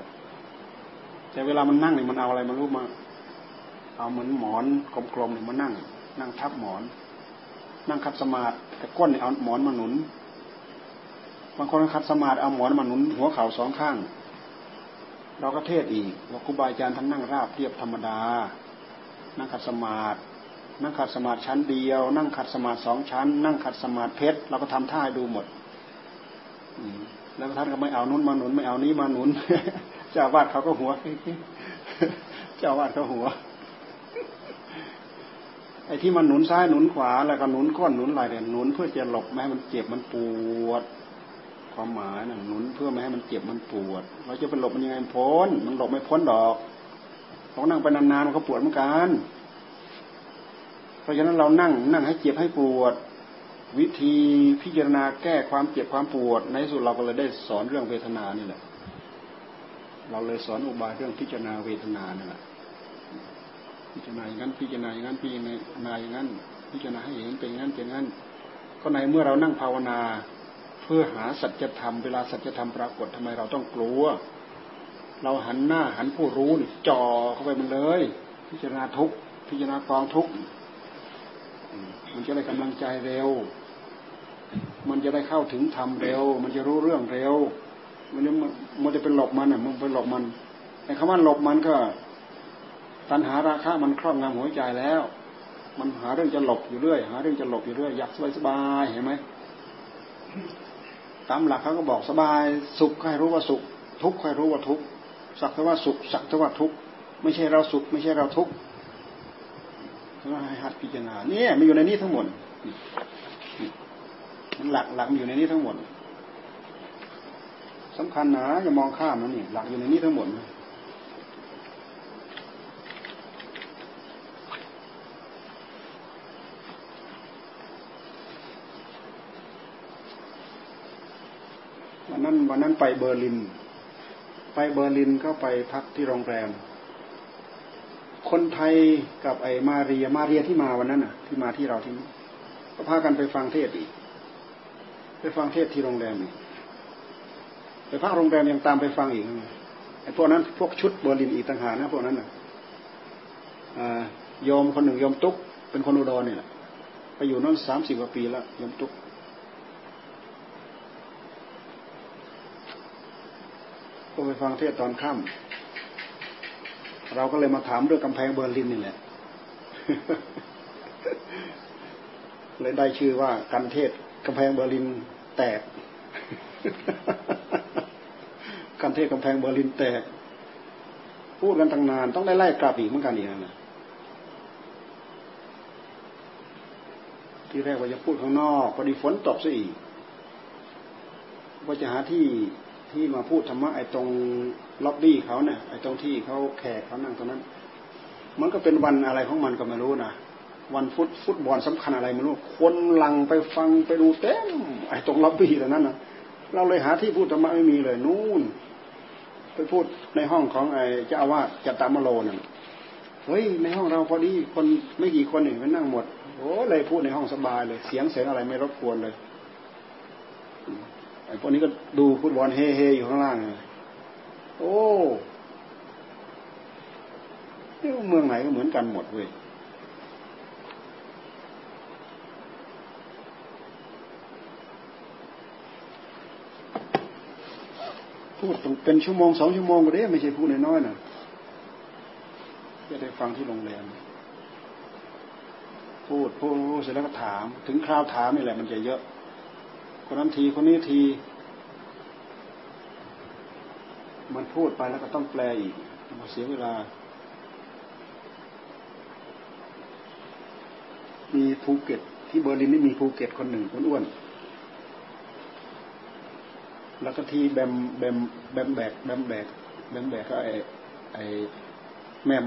แต่เวลามันนั่งเนี่ยมันเอาอะไรมารู้มาเอาเหมือนหมอนกลมๆเนี่ยมานั่งนั่งทับหมอนนั่งขัดสมาธิแต่ก้นเนี่ยเอาหมอนมาหนุนบางคนขัดสมาธิเอาหมอนมาหนุนหัวเข่าสองข้างเราก็เทศอีกว่าครูบาอาจารย์ท่านนั่งราบเรียบธรรมดานั่งขัดสมาธินั่งขัดสมาธิชั้นเดียวนั่งขัดสมาธิสองชั้นนั่งขัดสมาธิเพชรเราก็ทำท่าให้ดูหมดแล้วท่านก็ไม่เอานู้นมาหนุนไม่เอานี้มาหนุนเจ้าวาดเขาก็หัวเจ้าวาดเขาหัวไอ้ที่มันหนุนซ้ายหนุนขวาแล้วก็หนุนก้นหนุนไหล่เนี่ยหนุนเพื่อจะหลบไม่ให้มันเจ็บมันปวดความหมายน่ะหนุนเพื่อไม่ให้มันเจ็บมันปวดเราจะไปหลบมันยังไงพ้นมันหลบไม่พ้นดอกเรานั่งไปนานๆมันก็ปวดเหมือนกันเพราะฉะนั้นเรานั่งนั่งให้เจ็บให้ปวดวิธีพิจารณาแก้ความเจ็บความปวดในที่สุดเราก็เลยได้สอนเรื่องเวทนานี่แหละเราเลยสอนอุบายเรื่องพิจารณาเวทนานี่แหละพิจารณาอย่างนั้นพิจารณาอย่างนั้นพิจารณาอย่างนั้นพิจารณาให้เห็นเป็นงั้นเป็นงั้นก็ในเมื่อเรานั่งภาวนาเพื่อหาสัจธรรมเวลาสัจธรรมปรากฏทำไมเราต้องกลัวเราหันหน้าหันผู้รู้จ่อเข้าไปมันเลยพิจารณาทุกข์พิจารณากองทุกข์มันจะได้กำลังใจเร็วมันจะได้เข้าถึงธรรมเร็วมันจะรู้เรื่องเร็วมันจะมันจะเป็นหลบมันน่ะมันเป็นหลบมันไอ้คำว่าหลบมันก็ตัณหาราคะมันครอบงำหัวใจแล้วมันหาเรื่องจะหลบอยู่เรื่อยหาเรื่องจะหลบอยู่เรื่อยอยากสบายๆเห็นไหมตามหลักเขาก็บอกสบายสุขให้รู้ว่าสุขทุกข์ให้รู้ว่าทุกข์สักแต่ว่าสุขสักแต่ว่าทุกข์ไม่ใช่เราสุขไม่ใช่เราทุกข์เราให้หัดพิจารณาเนี่ยมันอยู่ในนี้ทั้งหมดมันหลักหลักอยู่ในนี้ทั้งหมดสำคัญนะอย่ามองข้ามนะนี่หลักอยู่ในนี้ทั้งหมดวันนั้นวันนั้นไปเบอร์ลินไปเบอร์ลินก็ไปพักที่โรงแรมคนไทยกับไอ้มาเรียมาเรียที่มาวันนั้นน่ะที่มาที่เราที่นี่ก็พากันไปฟังเทศอีกไปฟังเทศที่โรงแรมอีกไปพักโรงแรมยังตามไปฟังอีกไอ้พวกนั้นพวกชุดเบอร์ลินอีกต่างหากนะพวกนั้นน่ะอ่าโยมคนหนึ่งโยมตุ๊กเป็นคนอุดรเนี่ยแหละไปอยู่นั่นสามสิบกว่าปีแล้วโยมตุ๊กก็ไปฟังเทศตอนค่ำเราก็เลยมาถามเรื่องกำแพงเบอร์ลินนี่แหละเลยได้ชื่อว่ากันเทศกำแพงเบอร์ลินแตกกันเทศกำแพงเบอร์ลินแตกพูดกันตั้งนานต้องได้ไล่กลับอีกเหมือนกันอีกนั่นแหละที่แรกว่าจะพูดข้างนอกพอดีฝนตกซะอีกว่าจะหาที่ที่มาพูดธรรมะไอ้ตรงล็อบบี้เขาเนี่ยไอ้ตรงที่เขาแขกเขานั่งตรงนั้นมันก็เป็นวันอะไรของมันก็ไม่รู้นะวันฟุตฟุตบอลสำคัญอะไรไม่รู้คนหลั่งไปฟังไปดูเต็มไอ้ตรงล็อบบี้ตรงนั้นนะเราเลยหาที่พูดธรรมะไม่มีเลยนู่น ไปพูดในห้องของไอ้เจ้าอาวาสจัตตามโลนั่นเฮ้ยในห้องเราพอดีคนไม่กี่คนนี่มันนั่งหมดโอ้เลยพูดในห้องสบายเลยเสียงเสียงอะไรไม่รบกวนเลยไอ้พวกนี้ก็ดูฟุตบอลเฮ่ๆอยู่ข้างล่างเลยโอ้เมืองไหนก็เหมือนกันหมดเว้ยพูดเป็นชั่วโมงสองชั่วโมงก็ได้ไม่ใช่พูดน้อยๆนะจะได้ฟังที่โรงแรมพูดพูดเสร็จแล้วก็ถามถึงคราวถามนี่แหละมันจะเยอะคนนั้นทีคนนี้ทีมันพูดไปแล้วก็ต้องแปลอีกมันเสียเวลามีภูเก็ตที่เบอร์ลินนี่มีภูเก็ตคนหนึ่งคนอ้วนแล้วก็ที่แบมแบมแบมแบกแบมแบกแบมแบกก็ไอไอแมม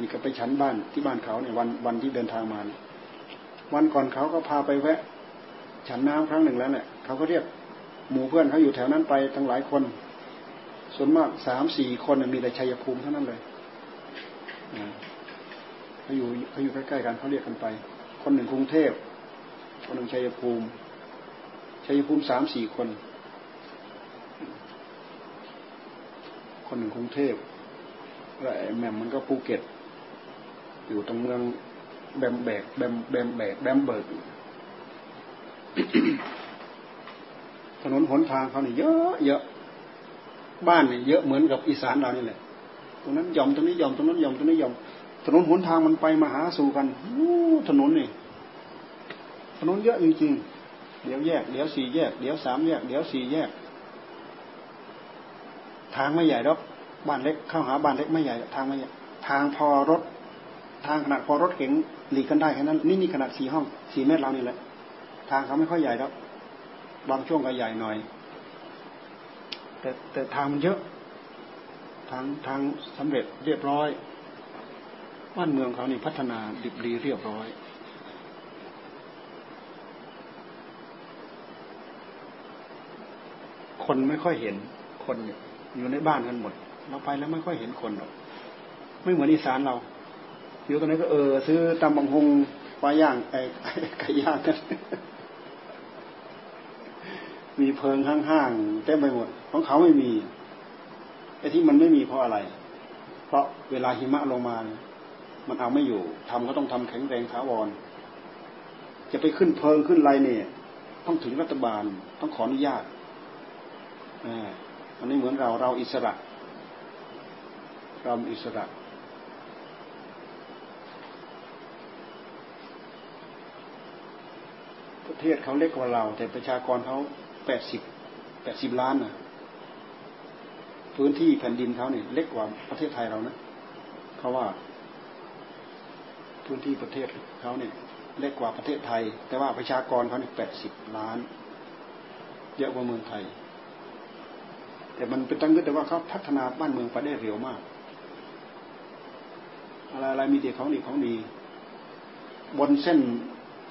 นี่ก็ไปชั้นบ้านที่บ้านเขาเนี่ยวันวันที่เดินทางมาวันก่อนเขาก็พาไปแวะฉันน้ำครั้งหนึ่งแล้วเนี่ยเขาก็เรียกหมู่เพื่อนเขาอยู่แถวนั้นไปทั้งหลายคนส่วนมากสามสี่คนมีแต่ชัยภูมิเท่านั้นเลยเขาอยู่เขาอยู่ใกล้ๆกันเขาเรียกกันไปคนหนึ่งกรุงเทพคนหนึ่งชัยภูมิชัยภูมิสามสี่คนคนหนึ่งกรุงเทพแล้วไอ้แม่มันก็ภูเก็ตอยู่ตรงเมืองแบมแบกแบมแบมแบกแบมเบิร์กถนนหนทางเขาเนี่ยเยอะเยอะบ้านเนี่ยเยอะเหมือนกับอีสานเรานี่แหละตรงนั้นยอมตรงนี้ยอมตรงนั้นยอมตรงนี้ยอมถนนหนทางมันไปมาหาสู่กันถนนนี่ถนนเยอะจริงๆเดี๋ยวแยกเดี๋ยวสี่แยกเดี๋ยวสามแยกเดี๋ยวสี่แยกทางไม่ใหญ่หรอกบ้านเล็กเข้าหาบ้านเล็กไม่ใหญ่ทางไม่ใหญ่ทางพอรถทางขนาดพอรถเก๋งหลีกกันได้แค่นั้นนี่นี่ขนาดสี่ห้องสี่เมตรเรานี่แหละทางเขาไม่ค่อยใหญ่หรอกบางช่วงก็ใหญ่หน่อยแต่แต่ทางมันเยอะทางทางสำเร็จเรียบร้อยบ้านเมืองเขานี่พัฒนาดิบดีเรียบร้อยคนไม่ค่อยเห็นคนอยู่ในบ้านกันหมดเราไปแล้วไม่ค่อยเห็นคนหรอกไม่เหมือนอีสานเราอยู่ตรงนี้ก็เออซื้อตำบังฮงปลาย่างไก่ไก่ย่างกันมีเพิงห้างๆเต็มไปหมดของเขาไม่มีไอ้ที่มันไม่มีเพราะอะไรเพราะเวลาหิมะลงมามันเอาไม่อยู่ทำก็ต้องทำแข็งแรงถาวรจะไปขึ้นเพิงขึ้นไรเนี่ยต้องถึงรัฐบาลต้องขออนุญาตอ่าอันนี้เหมือนเราเราอิสระเราอิสระประเทศเขาเล็กกว่าเราแต่ประชากรเขาแปดสิบ แปดสิบล้านน่ะพื้นที่แผ่นดินเขาเนี่ยเล็กกว่าประเทศไทยเรานะเขาว่าพื้นที่ประเทศเขาเนี่ยเล็กกว่าประเทศไทยแต่ว่าประชากรเขาเนี่ยแปดสิบล้านเยอะกว่าเมืองไทยแต่มันเป็นตั้งเงื่อนแต่ว่าเขาพัฒนาบ้านเมืองไปได้เร็วมากอะไรๆมีแต่ของดีของดีบนเส้น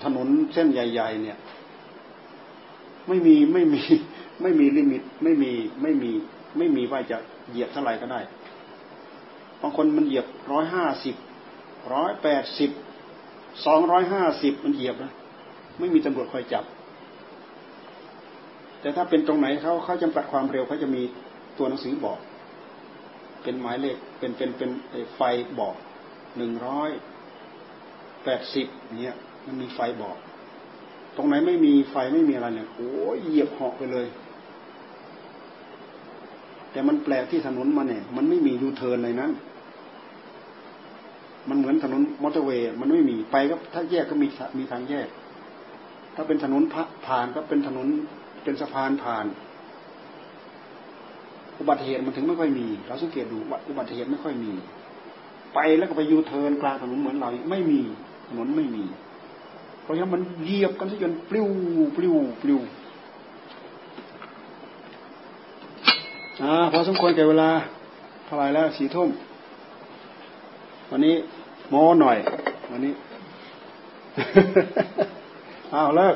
ถนนเส้นใหญ่ๆเนี่ยไม่มีไม่มีไม่มีลิมิตไม่มีไม่มีไม่มีว่าจะเหยียบเท่าไหร่ก็ได้บางคนมันเหยียบหนึ่งร้อยห้าสิบ หนึ่งร้อยแปดสิบ สองร้อยห้าสิบมันเหยียบนะไม่มีตำรวจคอยจับแต่ถ้าเป็นตรงไหนเขาเขาจำกัดความเร็วเขาจะมีตัวหนังสือบอกเป็นหมายเลขเป็นเป็นเป็นไฟบอกหนึ่งร้อยแปดสิบเนี่ยมันมีไฟบอกตรงไหนไม่มีไฟไม่มีอะไรเนี่ยโอ้ยเหยียบเหาะไปเลยแต่มันแปลกที่ถนนมันเนี่ยมันไม่มียูเทิร์นในนั้นมันเหมือนถนนมอเตอร์เวย์มันไม่มีไปก็ถ้าแยกก็มีมีทางแยกถ้าเป็นถนนผ่านก็เป็นถนนเป็นสะพานผ่านอุบัติเหตุมันถึงไม่ค่อยมีเราสังเกตดูอุบัติเหตุไม่ค่อยมีไปแล้วก็ไปยูเทิร์นกลางถนนเหมือนเราไม่มีถนนไม่มีเพราะฉะนั้นมันเหยียบกันซะจนปลิ้วปลิ้วปลิ้วอ่าพอสมควรแก่เวลาเท่าไหร่แล้วสี่ทุ่มวันนี้โม้หน่อยวันนี้อ้าวเลิก